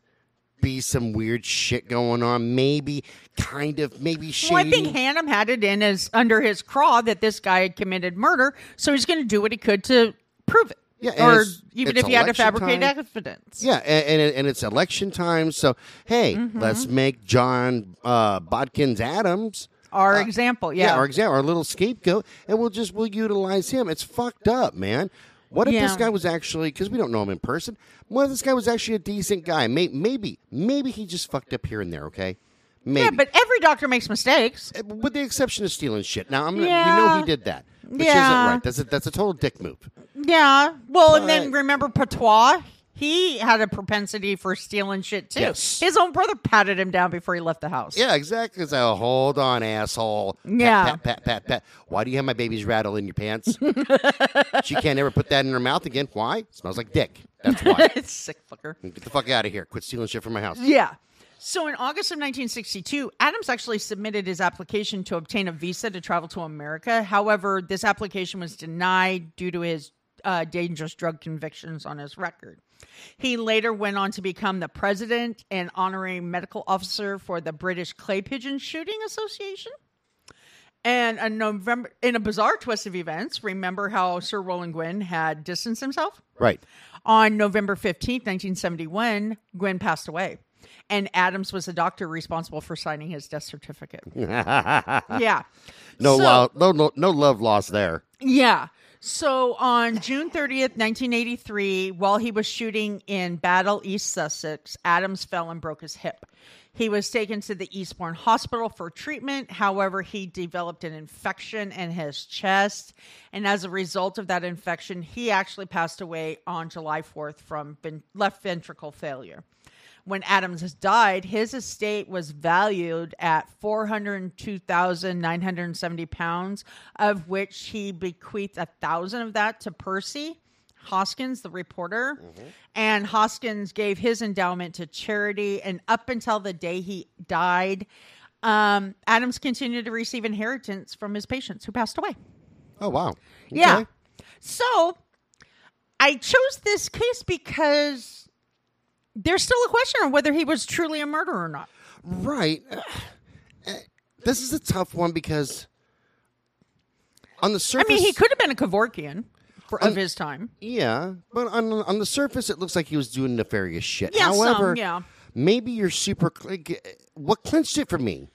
be some weird shit going on. Maybe, kind of, maybe shady. Well, I think Hannam had it in as under his craw that this guy had committed murder, so he's going to do what he could to prove it. Yeah, or even if he had to fabricate evidence. Yeah, and it's election time, so hey, let's make John Bodkin Adams our example, our example, our little scapegoat, and we'll utilize him. It's fucked up, man. What if this guy was actually, because we don't know him in person, what if this guy was actually a decent guy? Maybe he just fucked up here and there, okay? Maybe. Yeah, but every doctor makes mistakes. With the exception of stealing shit. Now, we know he did that, which isn't right. That's a total dick move. Yeah. Well, but, and then remember Patois? He had a propensity for stealing shit, too. Yes. His own brother patted him down before he left the house. Yeah, exactly. So, hold on, asshole. Yeah. Pat. Why do you have my baby's rattle in your pants? She can't ever put that in her mouth again. Why? It smells like dick. That's why. It's sick fucker. Get the fuck out of here. Quit stealing shit from my house. Yeah. So, in August of 1962, Adams actually submitted his application to obtain a visa to travel to America. However, this application was denied due to his dangerous drug convictions on his record. He later went on to become the president and honorary medical officer for the British Clay Pigeon Shooting Association. And in a bizarre twist of events, remember how Sir Rowland Gwynne had distanced himself? Right. On November 15th, 1971, Gwynne passed away. And Adams was the doctor responsible for signing his death certificate. Yeah. No love lost there. Yeah. So on June 30th, 1983, while he was shooting in Battle, East Sussex, Adams fell and broke his hip. He was taken to the Eastbourne Hospital for treatment. However, he developed an infection in his chest. And as a result of that infection, he actually passed away on July 4th from left ventricle failure. When Adams died, his estate was valued at £402,970, of which he bequeathed 1,000 of that to Percy Hoskins, the reporter. Mm-hmm. And Hoskins gave his endowment to charity. And up until the day he died, Adams continued to receive inheritance from his patients who passed away. Oh, wow. Okay. Yeah. So I chose this case because there's still a question on whether he was truly a murderer or not. Right. This is a tough one because on the surface, he could have been a Kevorkian of his time. Yeah, but on the surface, it looks like he was doing nefarious shit. Yeah, however, maybe you're super. What clinched it for me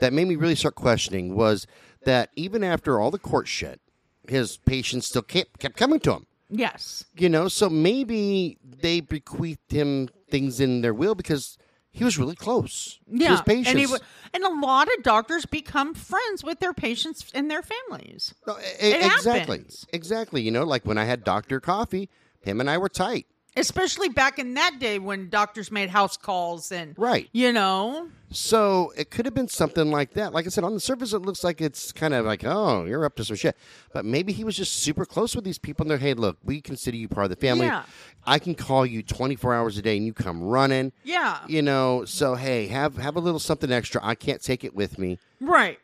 that made me really start questioning was that even after all the court shit, his patients still kept coming to him. Yes. You know, so maybe they bequeathed him things in their will because he was really close to his patients. And, and a lot of doctors become friends with their patients and their families. No, it happens. Exactly. You know, like when I had Dr. Coffey, him and I were tight. Especially back in that day when doctors made house calls and, right, you know. So it could have been something like that. Like I said, on the surface, it looks like it's kind of like, oh, you're up to some shit. But maybe he was just super close with these people. And they're, hey, look, we consider you part of the family. Yeah. I can call you 24 hours a day and you come running. Yeah. You know, so, hey, have a little something extra. I can't take it with me. Right.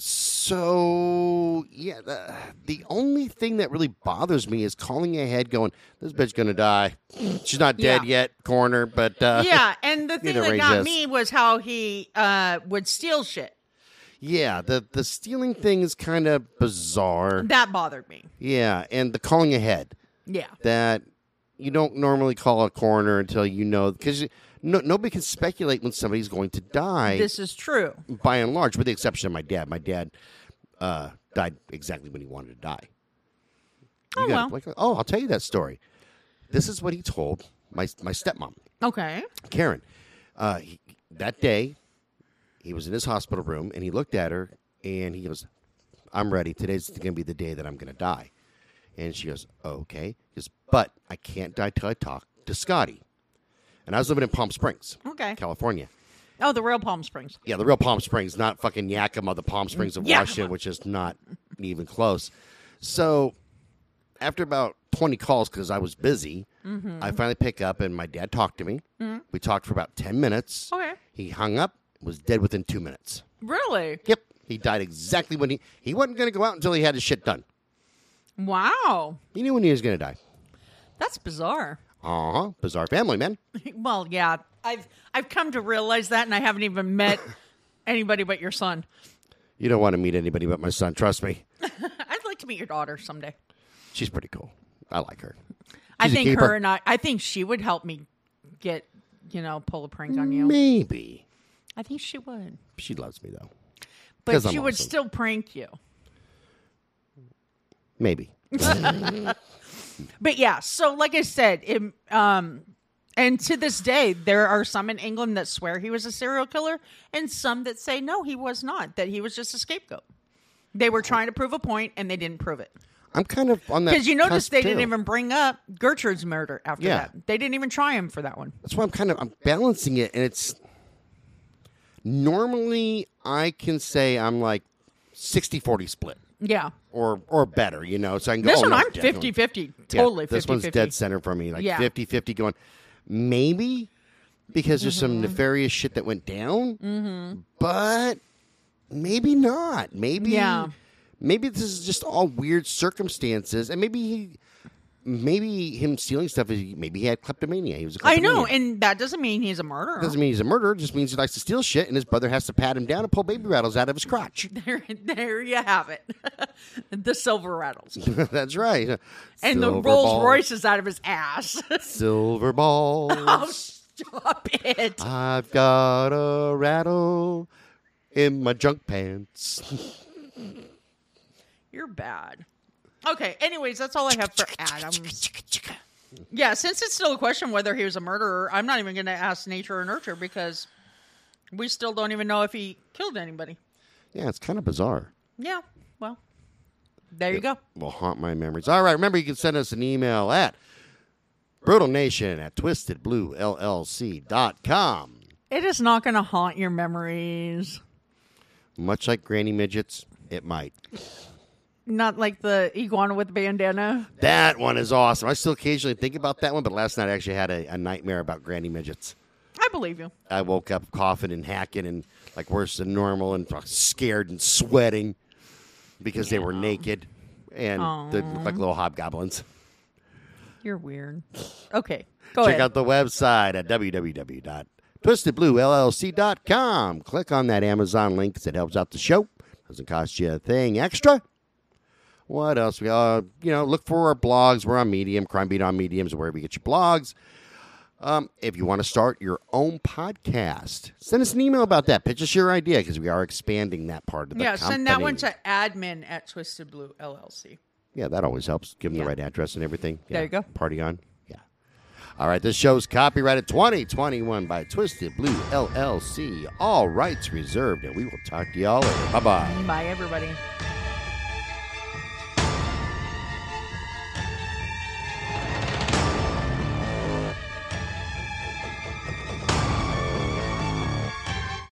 So, yeah, the only thing that really bothers me is calling ahead going, this bitch going to die. She's not dead yet, coroner, but... yeah, and the thing that got me was how he would steal shit. Yeah, the stealing thing is kind of bizarre. That bothered me. Yeah, and the calling ahead. Yeah. That you don't normally call a coroner until you know... because. No, nobody can speculate when somebody's going to die. This is true. By and large, with the exception of my dad. My dad died exactly when he wanted to die. I'll tell you that story. This is what he told my stepmom. Okay. Karen. That day, he was in his hospital room, and he looked at her, and he goes, I'm ready. Today's going to be the day that I'm going to die. And she goes, okay. He goes, but I can't die till I talk to Scotty. And I was living in Palm Springs, California. Oh, the real Palm Springs. Yeah, the real Palm Springs, not fucking Yakima, the Palm Springs of Washington, which is not even close. So after about 20 calls, because I was busy, I finally pick up, and my dad talked to me. Mm-hmm. We talked for about 10 minutes. Okay. He hung up, was dead within 2 minutes. Really? Yep. He died exactly when he wasn't going to go out until he had his shit done. Wow. He knew when he was going to die. That's bizarre. Uh-huh. Bizarre family, man. Well, yeah. I've come to realize that, and I haven't even met anybody but your son. You don't want to meet anybody but my son, trust me. I'd like to meet your daughter someday. She's pretty cool. I like her. I think she would help me get, pull a prank on you. Maybe. I think she would. She loves me, though. But she would still prank you. Maybe. But yeah, so like I said, and to this day, there are some in England that swear he was a serial killer and some that say, no, he was not, that he was just a scapegoat. They were trying to prove a point and they didn't prove it. I'm kind of on that. Because you notice they didn't even bring up Gertrude's murder after that. They didn't even try him for that one. That's why I'm balancing it. And it's normally I can say I'm like 60-40 split. Yeah. Or better, So I can go, this one I'm 50-50. Totally 50-50. This one's dead center for me. Like 50-50 going, maybe, because there's some nefarious shit that went down. Mm-hmm. But maybe not. Maybe this is just all weird circumstances. And maybe him stealing stuff, maybe he had kleptomania. He was a kleptomania. I know, and that doesn't mean he's a murderer. Doesn't mean he's a murderer. It just means he likes to steal shit, and his brother has to pat him down and pull baby rattles out of his crotch. There you have it. The silver rattles. That's right. And silver the Rolls balls. Royces out of his ass. Silver balls. Oh, stop it. I've got a rattle in my junk pants. You're bad. Okay, anyways, that's all I have for Adams. Yeah, since it's still a question whether he was a murderer, I'm not even going to ask nature or nurture because we still don't even know if he killed anybody. Yeah, it's kind of bizarre. Yeah, well, there you go. Will haunt my memories. All right, remember you can send us an email at brutalnation@twistedbluellc.com. It is not going to haunt your memories. Much like Granny Midgets, it might. Not like the iguana with the bandana? That one is awesome. I still occasionally think about that one, but last night I actually had a nightmare about Granny Midgets. I believe you. I woke up coughing and hacking and like worse than normal and scared and sweating because they were naked and they looked like little hobgoblins. You're weird. Okay, go ahead. Check out the website at www.twistedbluellc.com. Click on that Amazon link because it helps out the show. Doesn't cost you a thing extra. What else? We look for our blogs. We're on Medium, Crime Beat on Mediums, wherever you get your blogs. If you want to start your own podcast, send us an email about that. Pitch us your idea because we are expanding that part of the company. Yeah, send that one to admin@twistedbluellc.com. Yeah, that always helps. Give them the right address and everything. Yeah. There you go. Party on. Yeah. All right, this show's copyrighted 2021 by Twisted Blue LLC. All rights reserved, and we will talk to y'all later. Bye-bye. Bye, everybody.